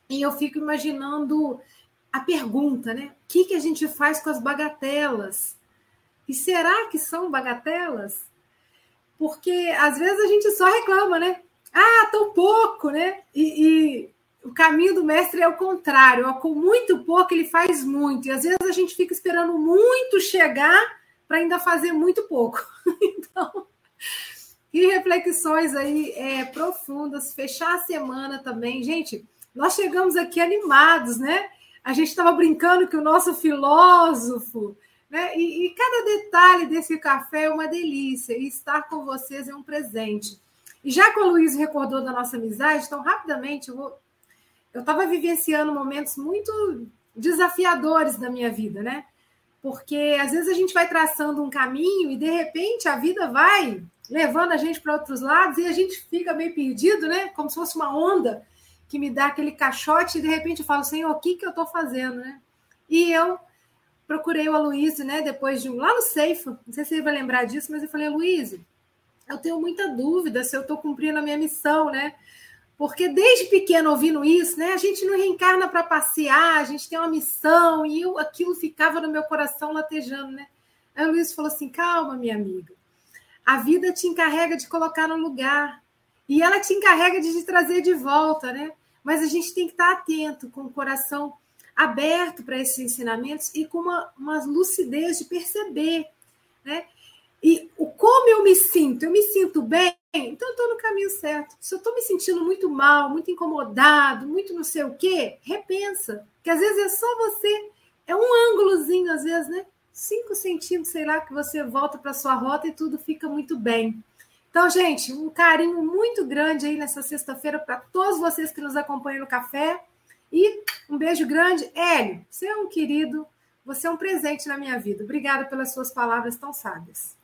E eu fico imaginando a pergunta, né? O que, que a gente faz com as bagatelas? E será que são bagatelas? Porque, às vezes, a gente só reclama, né? Ah, tão pouco, né? E, e o caminho do mestre é o contrário. Com muito pouco, ele faz muito. E, às vezes, a gente fica esperando muito chegar... para ainda fazer muito pouco. Então, que reflexões aí é, profundas, fechar a semana também. Gente, nós chegamos aqui animados, né? A gente estava brincando que o nosso filósofo, né? E, e cada detalhe desse café é uma delícia, e estar com vocês é um presente. E já que o Luiz recordou da nossa amizade, então, rapidamente, eu vou... eu estava vivenciando momentos muito desafiadores da minha vida, né? Porque às vezes a gente vai traçando um caminho e, de repente, a vida vai levando a gente para outros lados e a gente fica meio perdido, né? Como se fosse uma onda que me dá aquele caixote e, de repente, eu falo, Senhor, o que, que eu estou fazendo, né? E eu procurei o Aloysio, né? Depois de um... lá no Safe, não sei se ele vai lembrar disso, mas eu falei, Aloysio, eu tenho muita dúvida se eu estou cumprindo a minha missão, né? Porque desde pequeno ouvindo isso, né, a gente não reencarna para passear, a gente tem uma missão, e eu, aquilo ficava no meu coração latejando, né? Aí o Luiz falou assim, calma, minha amiga, a vida te encarrega de colocar no lugar, e ela te encarrega de te trazer de volta, né? Mas a gente tem que estar atento, com o coração aberto para esses ensinamentos e com uma, uma lucidez de perceber, né? E o como eu me sinto? Eu me sinto bem? Então, eu estou no caminho certo. Se eu estou me sentindo muito mal, muito incomodado, muito não sei o quê, repensa. Porque, às vezes, é só você... é um ângulozinho, às vezes, né? Cinco centímetros, sei lá, que você volta para a sua rota e tudo fica muito bem. Então, gente, um carinho muito grande aí nessa sexta-feira para todos vocês que nos acompanham no café. E Um beijo grande. Hélio, você é um querido, você é um presente na minha vida. Obrigada pelas suas palavras tão sábias.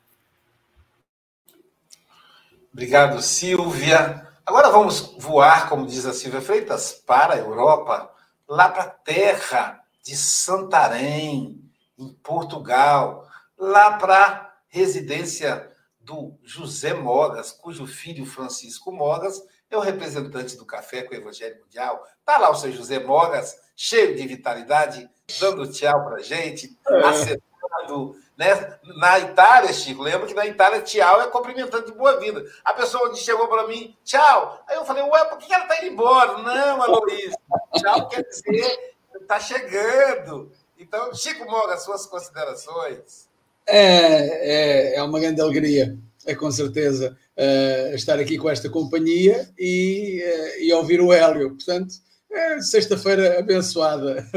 Obrigado, Silvia. Agora vamos voar, como diz a Silvia Freitas, para a Europa, lá para a terra de Santarém, em Portugal, lá para a residência do José Mogas, cujo filho Francisco Mogas é o representante do Café com o Evangelho Mundial. Está lá o seu José Mogas, cheio de vitalidade, dando tchau para a gente, é. acertando, né? Na Itália, Chico, lembra que na Itália tchau é cumprimentando de boa vida. A pessoa onde chegou para mim, tchau. Aí eu falei, ué, por que ela está indo embora? Não, Aloysio, tchau quer dizer, está chegando. Então, Chico Mogas, suas considerações. É, é, é uma grande alegria, é com certeza, é, estar aqui com esta companhia e, é, e ouvir o Hélio. Portanto, é sexta-feira abençoada.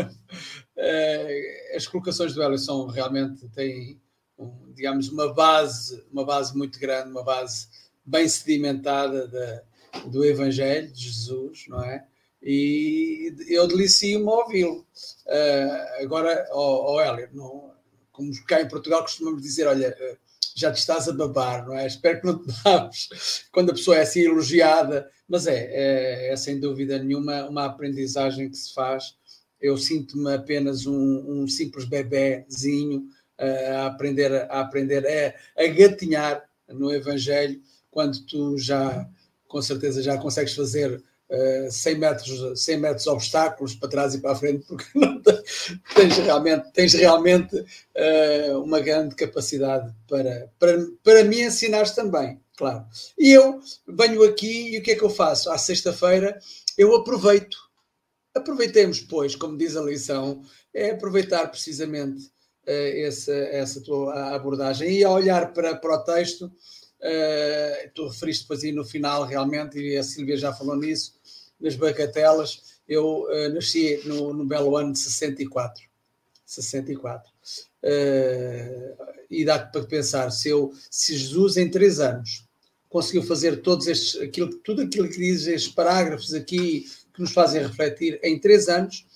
É, as colocações do Hélio são realmente, têm, um, digamos, uma base, uma base muito grande, uma base bem sedimentada da, do Evangelho de Jesus, não é? E eu delicio-me ouvi-lo. É, agora, o Hélio, não... como cá em Portugal costumamos dizer, olha, já te estás a babar, não é? Espero que não te babes quando a pessoa é assim elogiada, mas é, é, é sem dúvida nenhuma uma aprendizagem que se faz. Eu sinto-me apenas um, um simples bebezinho uh, a aprender, a, aprender a, a gatinhar no Evangelho, quando tu já, com certeza, já consegues fazer uh, cem metros de obstáculos para trás e para a frente, porque não tens... Tens realmente, tens realmente uh, uma grande capacidade para, para, para me ensinares também, claro. E eu venho aqui e o que é que eu faço? À sexta-feira eu aproveito. Aproveitemos, pois, como diz a lição, é aproveitar precisamente uh, essa, essa tua abordagem. E ao olhar para, para o texto, uh, tu referiste depois aí no final realmente, e a Silvia já falou nisso, nas bacatelas. Eu uh, nasci no, no belo ano de sessenta e quatro. Uh, e dá-te para pensar, se, eu, se Jesus em três anos conseguiu fazer todos estes, aquilo, tudo aquilo que diz, estes parágrafos aqui que nos fazem refletir, em três anos,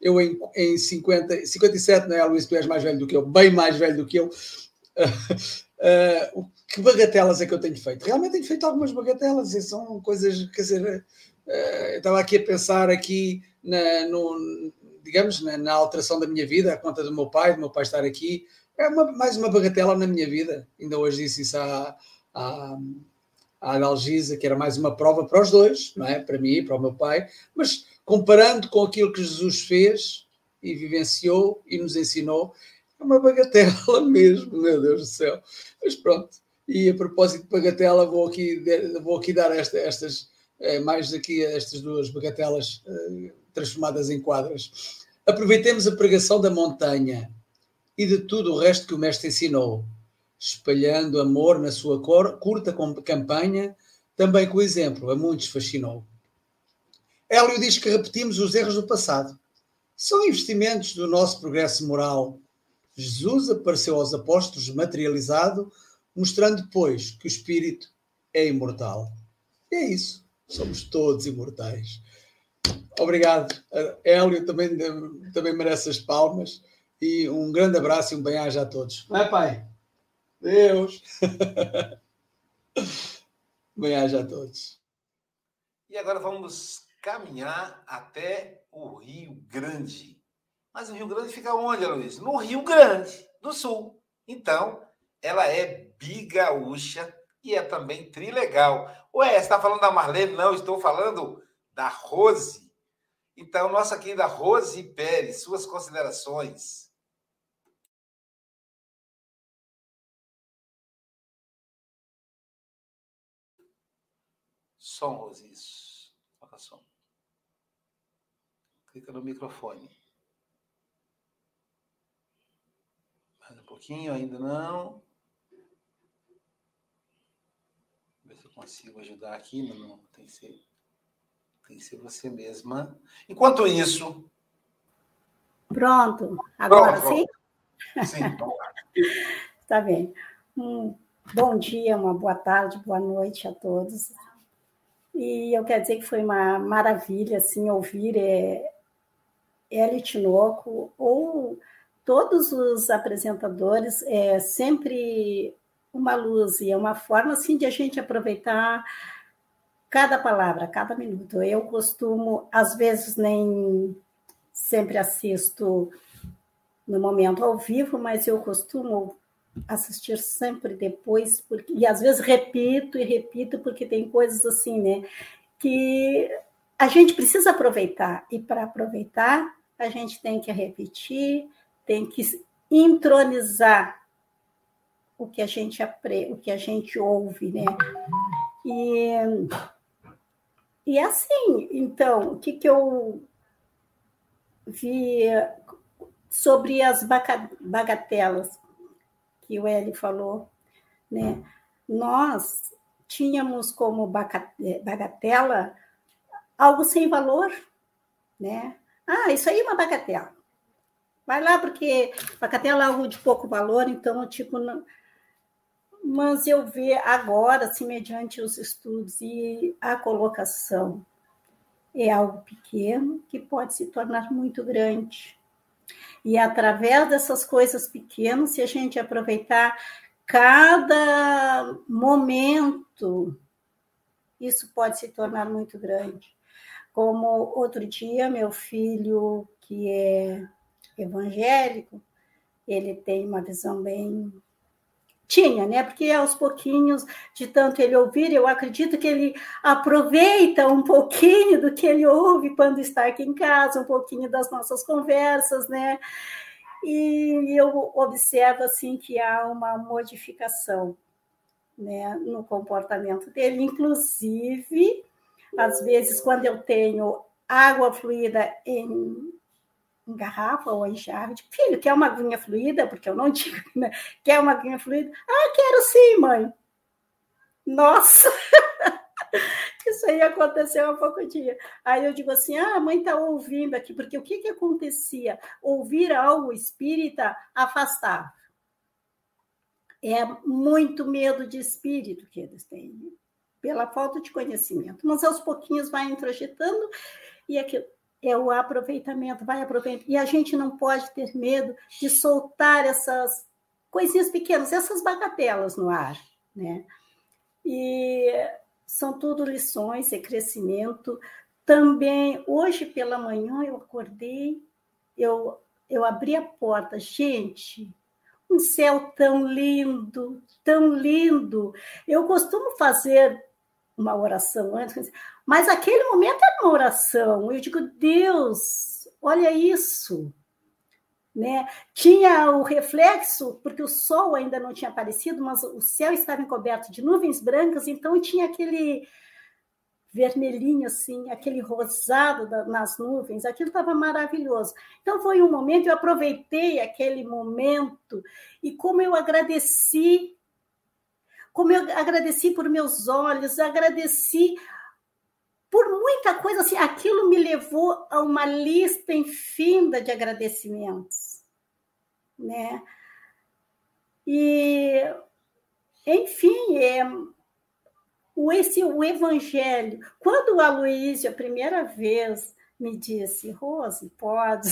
eu em, em cinquenta, cinquenta e sete, não é, Luís? Tu és mais velho do que eu, bem mais velho do que eu. Uh, uh, que bagatelas é que eu tenho feito? Realmente tenho feito algumas bagatelas, e são coisas, quer dizer... Uh, eu estava aqui a pensar aqui na, no, digamos, na, na alteração da minha vida, a conta do meu pai, do meu pai estar aqui, é uma, mais uma bagatela na minha vida. Ainda hoje disse isso à, à, à Adalgisa, que era mais uma prova para os dois, não é? Para mim e para o meu pai, mas comparando com aquilo que Jesus fez e vivenciou e nos ensinou, é uma bagatela mesmo, meu Deus do céu. Mas pronto, e a propósito de bagatela, vou aqui, vou aqui dar esta, estas... É, mais aqui estas duas bagatelas uh, transformadas em quadras. Aproveitemos a pregação da montanha e de tudo o resto que o mestre ensinou, espalhando amor na sua cor, curta campanha, também com o exemplo, a muitos fascinou. Hélio diz que repetimos os erros do passado. São investimentos do nosso progresso moral. Jesus apareceu aos apóstolos materializado, mostrando, pois, que o espírito é imortal. E é isso. Somos todos imortais. Obrigado. Hélio também, também merece as palmas. E um grande abraço e um bem-aja a todos. Não é, pai? Deus! Bem-aja a todos. E agora vamos caminhar até o Rio Grande. Mas o Rio Grande fica onde, Luiz? No Rio Grande do Sul. Então, ela é bigaúcha e é também trilegal. Ué, você está falando da Marlene? Não, estou falando da Rose. Então, nossa querida Rose Pérez, suas considerações. Som, Rose, isso. Toca som. Clica no microfone. Mais um pouquinho, ainda não. Consigo ajudar aqui, mas não tem que ser, tem que ser você mesma. Enquanto isso... Pronto, agora pronto, sim? Sim, vamos lá. Tá bem. Um bom dia, uma boa tarde, boa noite a todos. E eu quero dizer que foi uma maravilha, assim, ouvir é, Hélio Tinoco, ou todos os apresentadores, é sempre uma luz e é uma forma assim, de a gente aproveitar cada palavra, cada minuto. Eu costumo, às vezes, nem sempre assisto no momento ao vivo, mas eu costumo assistir sempre depois, porque, e às vezes repito e repito, porque tem coisas assim, né, que a gente precisa aproveitar, e para aproveitar, a gente tem que repetir, tem que entronizar o que a gente apre... o que a gente ouve, né? E, e assim, então, o que, que eu vi sobre as bagatelas que o Hélio falou, né? Nós tínhamos como bagatela algo sem valor, né? Ah, isso aí é uma bagatela. Vai lá, porque bagatela é algo de pouco valor, então, tipo... Não... Mas eu vejo agora, assim, mediante os estudos e a colocação, é algo pequeno que pode se tornar muito grande. E através dessas coisas pequenas, se a gente aproveitar cada momento, isso pode se tornar muito grande. Como outro dia, meu filho, que é evangélico, ele tem uma visão bem... Tinha, né? Porque aos pouquinhos, de tanto ele ouvir, eu acredito que ele aproveita um pouquinho do que ele ouve quando está aqui em casa, um pouquinho das nossas conversas, né? E eu observo, assim, que há uma modificação, né, no comportamento dele. Inclusive, às vezes, quando eu tenho água fluida em... em garrafa ou em jarra, de filho, quer uma aguinha fluida? Porque eu não digo, né? Quer uma aguinha fluida? Ah, quero sim, mãe. Nossa! Isso aí aconteceu há pouco dia. Aí eu digo assim, ah, a mãe está ouvindo aqui, porque o que, que acontecia? Ouvir algo espírita afastava. É muito medo de espírito que eles têm, né? Pela falta de conhecimento. Mas aos pouquinhos vai introjetando e aquilo... É o aproveitamento, vai aproveitar. E a gente não pode ter medo de soltar essas coisinhas pequenas, essas bagatelas no ar, né? E são tudo lições e crescimento. Também, hoje pela manhã, eu acordei, eu, eu abri a porta. Gente, um céu tão lindo, tão lindo. Eu costumo fazer uma oração antes, mas aquele momento era uma oração. Eu digo, Deus, olha isso. Né? Tinha o reflexo, porque o sol ainda não tinha aparecido, mas o céu estava encoberto de nuvens brancas, então tinha aquele vermelhinho, assim, aquele rosado nas nuvens. Aquilo estava maravilhoso. Então foi um momento, eu aproveitei aquele momento, e como eu agradeci, como eu agradeci por meus olhos, agradeci... Por muita coisa, assim, aquilo me levou a uma lista infinda de agradecimentos, né? E, enfim, é, o, esse, o Evangelho. Quando o Aloysio, a primeira vez, me disse, Rose, pode...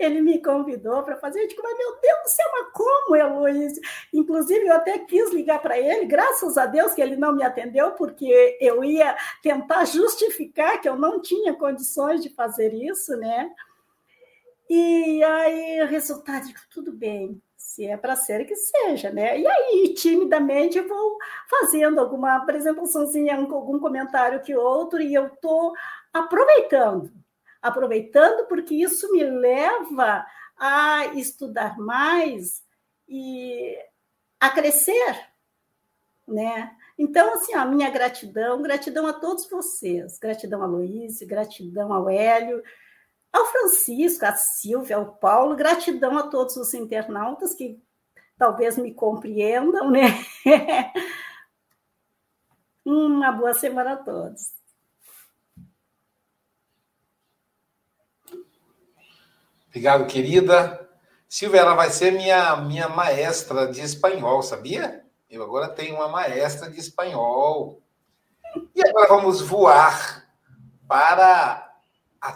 Ele me convidou para fazer, eu digo, mas meu Deus do céu, mas como, Heloísa? Inclusive, eu até quis ligar para ele, graças a Deus que ele não me atendeu, porque eu ia tentar justificar que eu não tinha condições de fazer isso, né? E aí, resultado, digo, tudo bem, se é para ser que seja, né? E aí, timidamente, eu vou fazendo alguma apresentaçãozinha, algum comentário que outro, e eu estou aproveitando. Aproveitando, porque isso me leva a estudar mais e a crescer, né? Então, assim, a minha gratidão, gratidão a todos vocês, gratidão a Aloysio, gratidão ao Hélio, ao Francisco, à Silvia, ao Paulo, gratidão a todos os internautas que talvez me compreendam, né? Uma boa semana a todos. Obrigado, querida. Silvia, ela vai ser minha, minha maestra de espanhol, sabia? Eu agora tenho uma maestra de espanhol. E agora vamos voar para a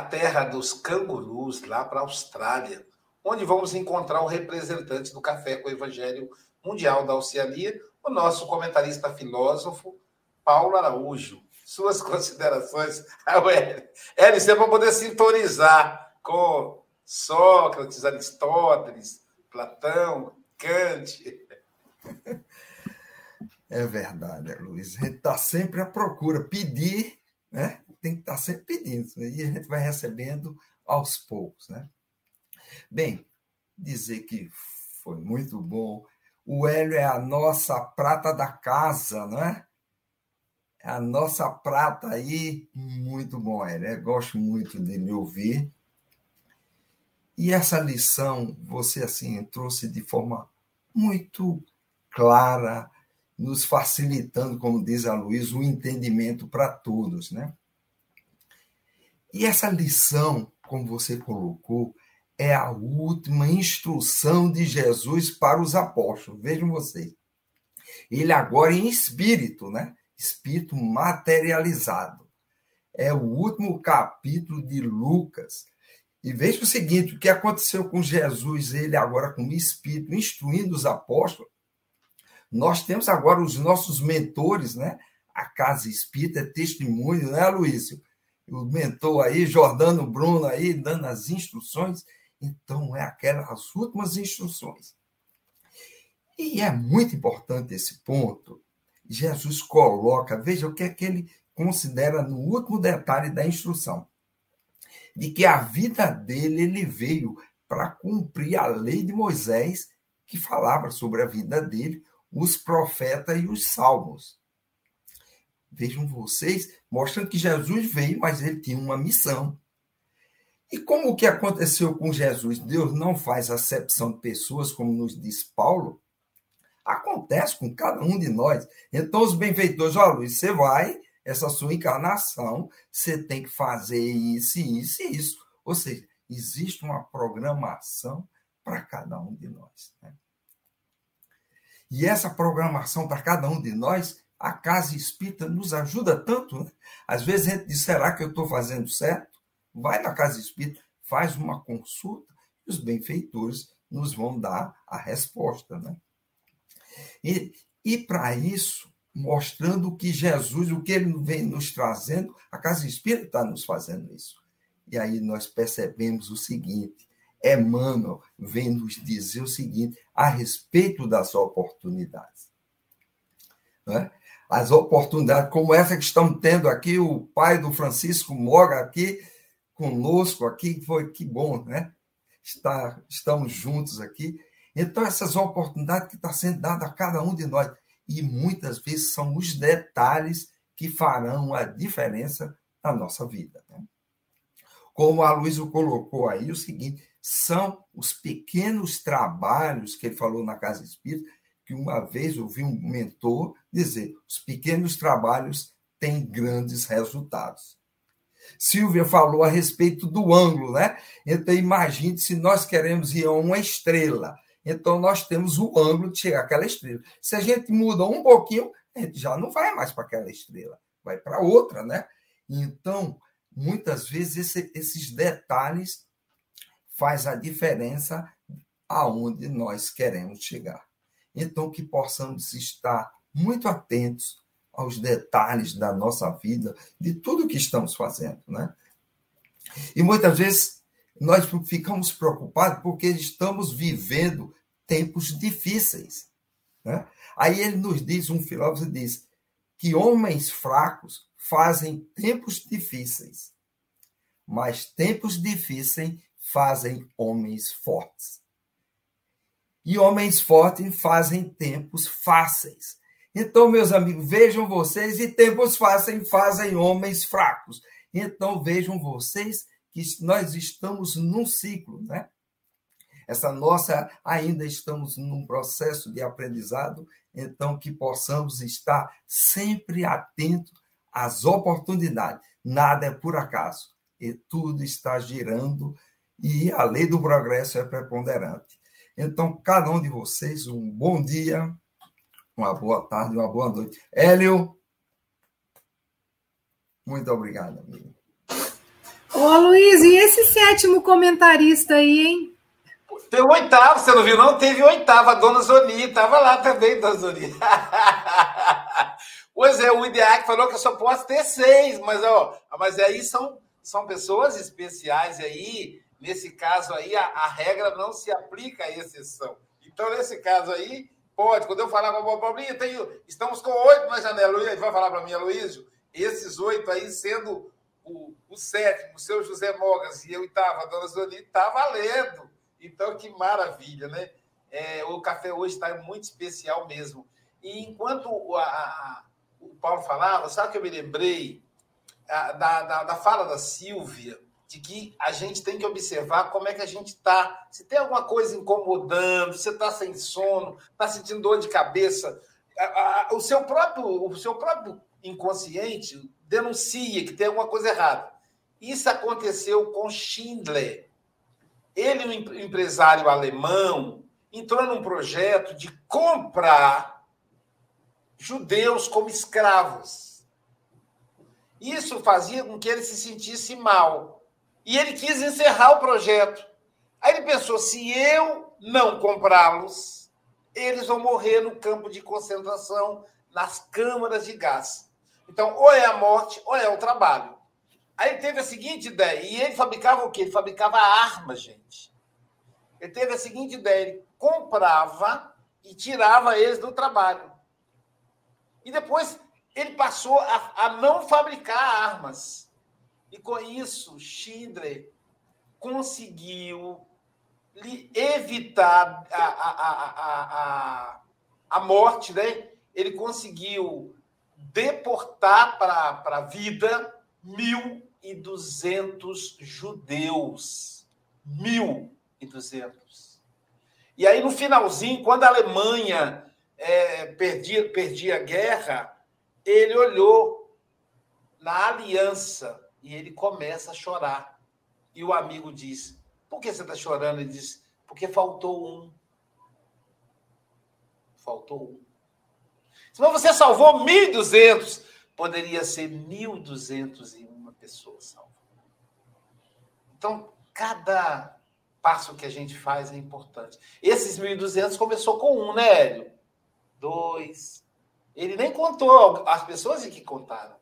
terra dos cangurus, lá para a Austrália, onde vamos encontrar o representante do Café com o Evangelho Mundial da Oceania, o nosso comentarista filósofo, Paulo Araújo. Suas considerações, Hélio, é para poder sintonizar com Sócrates, Aristóteles, Platão, Kant. É verdade, Luiz. A gente está sempre à procura, pedir, né? Tem que estar sempre pedindo, e a gente vai recebendo aos poucos, né? Bem, dizer que foi muito bom. O Hélio é a nossa prata da casa, não é? A nossa prata aí, muito bom, Hélio. Eu gosto muito de lhe ouvir. E essa lição você, assim, trouxe de forma muito clara, nos facilitando, como diz a Luísa, o entendimento para todos, né? E essa lição, como você colocou, é a última instrução de Jesus para os apóstolos. Vejam vocês. Ele agora em espírito, né? Espírito materializado. É o último capítulo de Lucas. E veja o seguinte, o que aconteceu com Jesus, ele agora como espírito, instruindo os apóstolos. Nós temos agora os nossos mentores, né? A Casa Espírita é testemunho, né, Aloysio? O mentor aí, Jordano Bruno aí, dando as instruções. Então, é aquelas últimas instruções. E é muito importante esse ponto. Jesus coloca, veja o que é que ele considera no último detalhe da instrução. De que a vida dele, ele veio para cumprir a lei de Moisés, que falava sobre a vida dele, os profetas e os salmos. Vejam vocês, mostrando que Jesus veio, mas ele tinha uma missão. E como o que aconteceu com Jesus? Deus não faz acepção de pessoas, como nos diz Paulo. Acontece com cada um de nós. Então, os benfeitores, ó, Luiz, você vai, essa sua encarnação, você tem que fazer isso, isso e isso. Ou seja, existe uma programação para cada um de nós, né? E essa programação para cada um de nós, a Casa Espírita nos ajuda tanto, né? Às vezes a gente diz, será que eu estou fazendo certo? Vai na Casa Espírita, faz uma consulta, e os benfeitores nos vão dar a resposta, né? E, e para isso, mostrando que Jesus, o que ele vem nos trazendo, a Casa Espírita está nos fazendo isso. E aí nós percebemos o seguinte, Emmanuel vem nos dizer o seguinte, a respeito das oportunidades. Não é? As oportunidades, como essa que estamos tendo aqui, o pai do Francisco Mogas aqui, conosco aqui, foi que bom, né? Está, estamos juntos aqui. Então, essas oportunidades que estão sendo dadas a cada um de nós, e muitas vezes são os detalhes que farão a diferença na nossa vida, né? Como a Luísa colocou aí, o seguinte, são os pequenos trabalhos que ele falou na Casa Espírita, que uma vez ouvi um mentor dizer, os pequenos trabalhos têm grandes resultados. Silvia falou a respeito do ângulo, né? Então, imagine se nós queremos ir a uma estrela. Então, nós temos o ângulo de chegar àquela estrela. Se a gente muda um pouquinho, a gente já não vai mais para aquela estrela, vai para outra, né? Então, muitas vezes, esse, esses detalhes fazem a diferença aonde nós queremos chegar. Então, que possamos estar muito atentos aos detalhes da nossa vida, de tudo que estamos fazendo, né? E muitas vezes nós ficamos preocupados porque estamos vivendo tempos difíceis, né? Aí ele nos diz, um filósofo diz, que homens fracos fazem tempos difíceis, mas tempos difíceis fazem homens fortes. E homens fortes fazem tempos fáceis. Então, meus amigos, vejam vocês, e tempos fáceis fazem homens fracos. Então, vejam vocês que nós estamos num ciclo, né? Essa nossa, ainda estamos num processo de aprendizado, então que possamos estar sempre atentos às oportunidades. Nada é por acaso, e tudo está girando, e a lei do progresso é preponderante. Então, cada um de vocês, um bom dia, uma boa tarde, uma boa noite. Hélio, muito obrigado, amigo. Ô, Aloysio, e esse sétimo comentarista aí, hein? Tem o oitavo, você não viu, não? Teve o oitavo, a dona Zoni, estava lá também, dona Zoni. Pois é, o IDEAC falou que eu só posso ter seis, mas, ó, mas aí são, são pessoas especiais aí, nesse caso aí, a, a regra não se aplica à exceção. Então, nesse caso aí, pode. Quando eu falar para o Paulinho, tenho, estamos com oito na janela, ele vai falar para mim, Aloysio, esses oito aí, sendo o, o sétimo, o seu José Mogas e eu estava, a dona Zoni, está valendo. Então, que maravilha, né? É, o café hoje está muito especial mesmo. E enquanto a, a, o Paulo falava, sabe que eu me lembrei a, da, da, da fala da Silvia, de que a gente tem que observar como é que a gente está. Se tem alguma coisa incomodando, se está sem sono, está sentindo dor de cabeça, a, a, o, seu próprio, o seu próprio inconsciente denuncia que tem alguma coisa errada. Isso aconteceu com Schindler. Ele, um empresário alemão, entrou num projeto de comprar judeus como escravos. Isso fazia com que ele se sentisse mal. E ele quis encerrar o projeto. Aí ele pensou, se eu não comprá-los, eles vão morrer no campo de concentração, nas câmaras de gás. Então, ou é a morte, ou é o trabalho. Aí ele teve a seguinte ideia, e ele fabricava o quê? Ele fabricava armas, gente. Ele teve a seguinte ideia, ele comprava e tirava eles do trabalho. E depois ele passou a, a não fabricar armas. E com isso, Schindler conseguiu evitar a, a, a, a, a morte, né? Ele conseguiu deportar para a vida mil e duzentos judeus. mil e duzentos. E aí, no finalzinho, quando a Alemanha é, perdia, perdia a guerra, ele olhou na aliança e ele começa a chorar. E o amigo diz, por que você está chorando? Ele diz, porque faltou um. Faltou um. Senão você salvou mil e duzentos. Poderia ser mil duzentos e uma pessoas salvas. Então, cada passo que a gente faz é importante. Esses mil e duzentos começou com um, né, Hélio? Dois. Ele nem contou, as pessoas que contaram.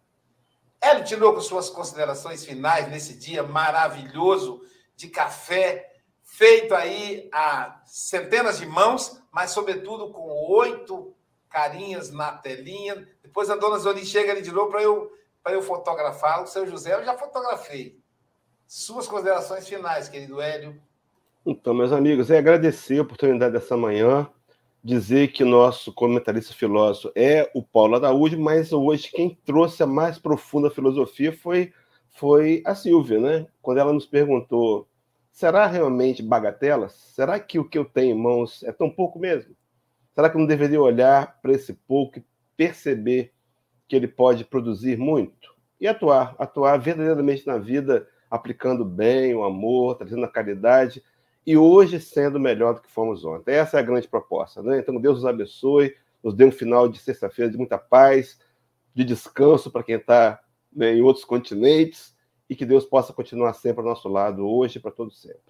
Hélio Tinoco, suas considerações finais nesse dia maravilhoso de café, feito aí a centenas de mãos, mas, sobretudo, com oito carinhas na telinha. Depois a dona Zoni chega ali de novo para eu, para eu fotografar. O seu José, eu já fotografei. Suas considerações finais, querido Hélio. Então, meus amigos, é agradecer a oportunidade dessa manhã, dizer que nosso comentarista filósofo é o Paulo Araújo, mas hoje quem trouxe a mais profunda filosofia foi, foi a Silvia, né? Quando ela nos perguntou, será realmente bagatela? Será que o que eu tenho em mãos é tão pouco mesmo? Será que eu não deveria olhar para esse pouco e perceber que ele pode produzir muito? E atuar, atuar verdadeiramente na vida, aplicando bem o amor, trazendo a caridade e hoje sendo melhor do que fomos ontem. Essa é a grande proposta, né? Então, Deus nos abençoe, nos dê um final de sexta-feira de muita paz, de descanso para quem está, né, em outros continentes e que Deus possa continuar sempre ao nosso lado, hoje e para todos sempre.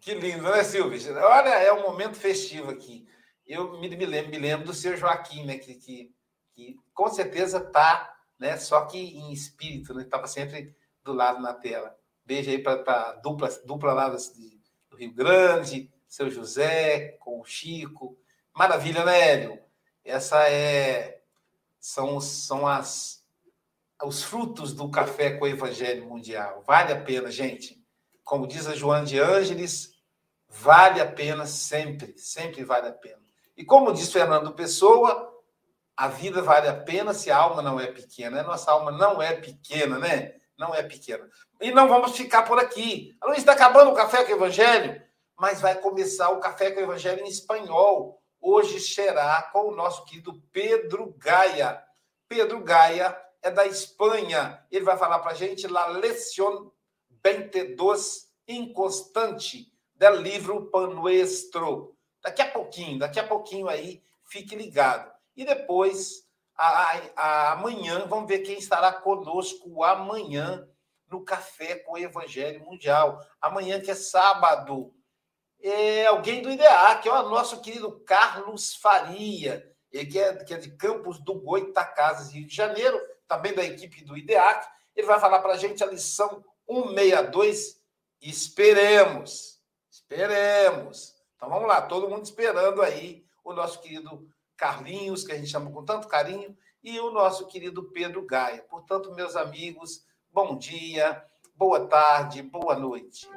Que lindo, né, Silvia? Olha, é um momento festivo aqui. Eu me, me, lembro, me lembro do seu Joaquim, né, que, que, que com certeza está, né, só que em espírito, né, estava sempre do lado na tela. Beijo aí para a dupla, dupla lá do, do Rio Grande, seu José, com o Chico. Maravilha, né, Hélio? Essa é... São, são as, os frutos do café com o Evangelho Mundial. Vale a pena, gente. Como diz a Joana de Ângeles, vale a pena sempre, sempre vale a pena. E como diz Fernando Pessoa, a vida vale a pena se a alma não é pequena. A nossa alma não é pequena, né? Não é pequena. E não vamos ficar por aqui. Aloysio, está acabando o Café com o Evangelho? Mas vai começar o Café com o Evangelho em espanhol. Hoje será com o nosso querido Pedro Gaia. Pedro Gaia é da Espanha. Ele vai falar para a gente La Lección vinte e dois Inconstante, do livro Pan Nuestro. Daqui a pouquinho, daqui a pouquinho aí, fique ligado. E depois, a, a, amanhã, vamos ver quem estará conosco amanhã no Café com o Evangelho Mundial. Amanhã, que é sábado, é alguém do IDEAC, é o nosso querido Carlos Faria, ele que é, que é de Campos do Goitacazes, Rio de Janeiro, também da equipe do IDEAC. Ele vai falar para a gente a lição cento e sessenta e dois. Esperemos, esperemos. Então, vamos lá, todo mundo esperando aí o nosso querido Carlinhos, que a gente chama com tanto carinho, e o nosso querido Pedro Gaia. Portanto, meus amigos, bom dia, boa tarde, boa noite.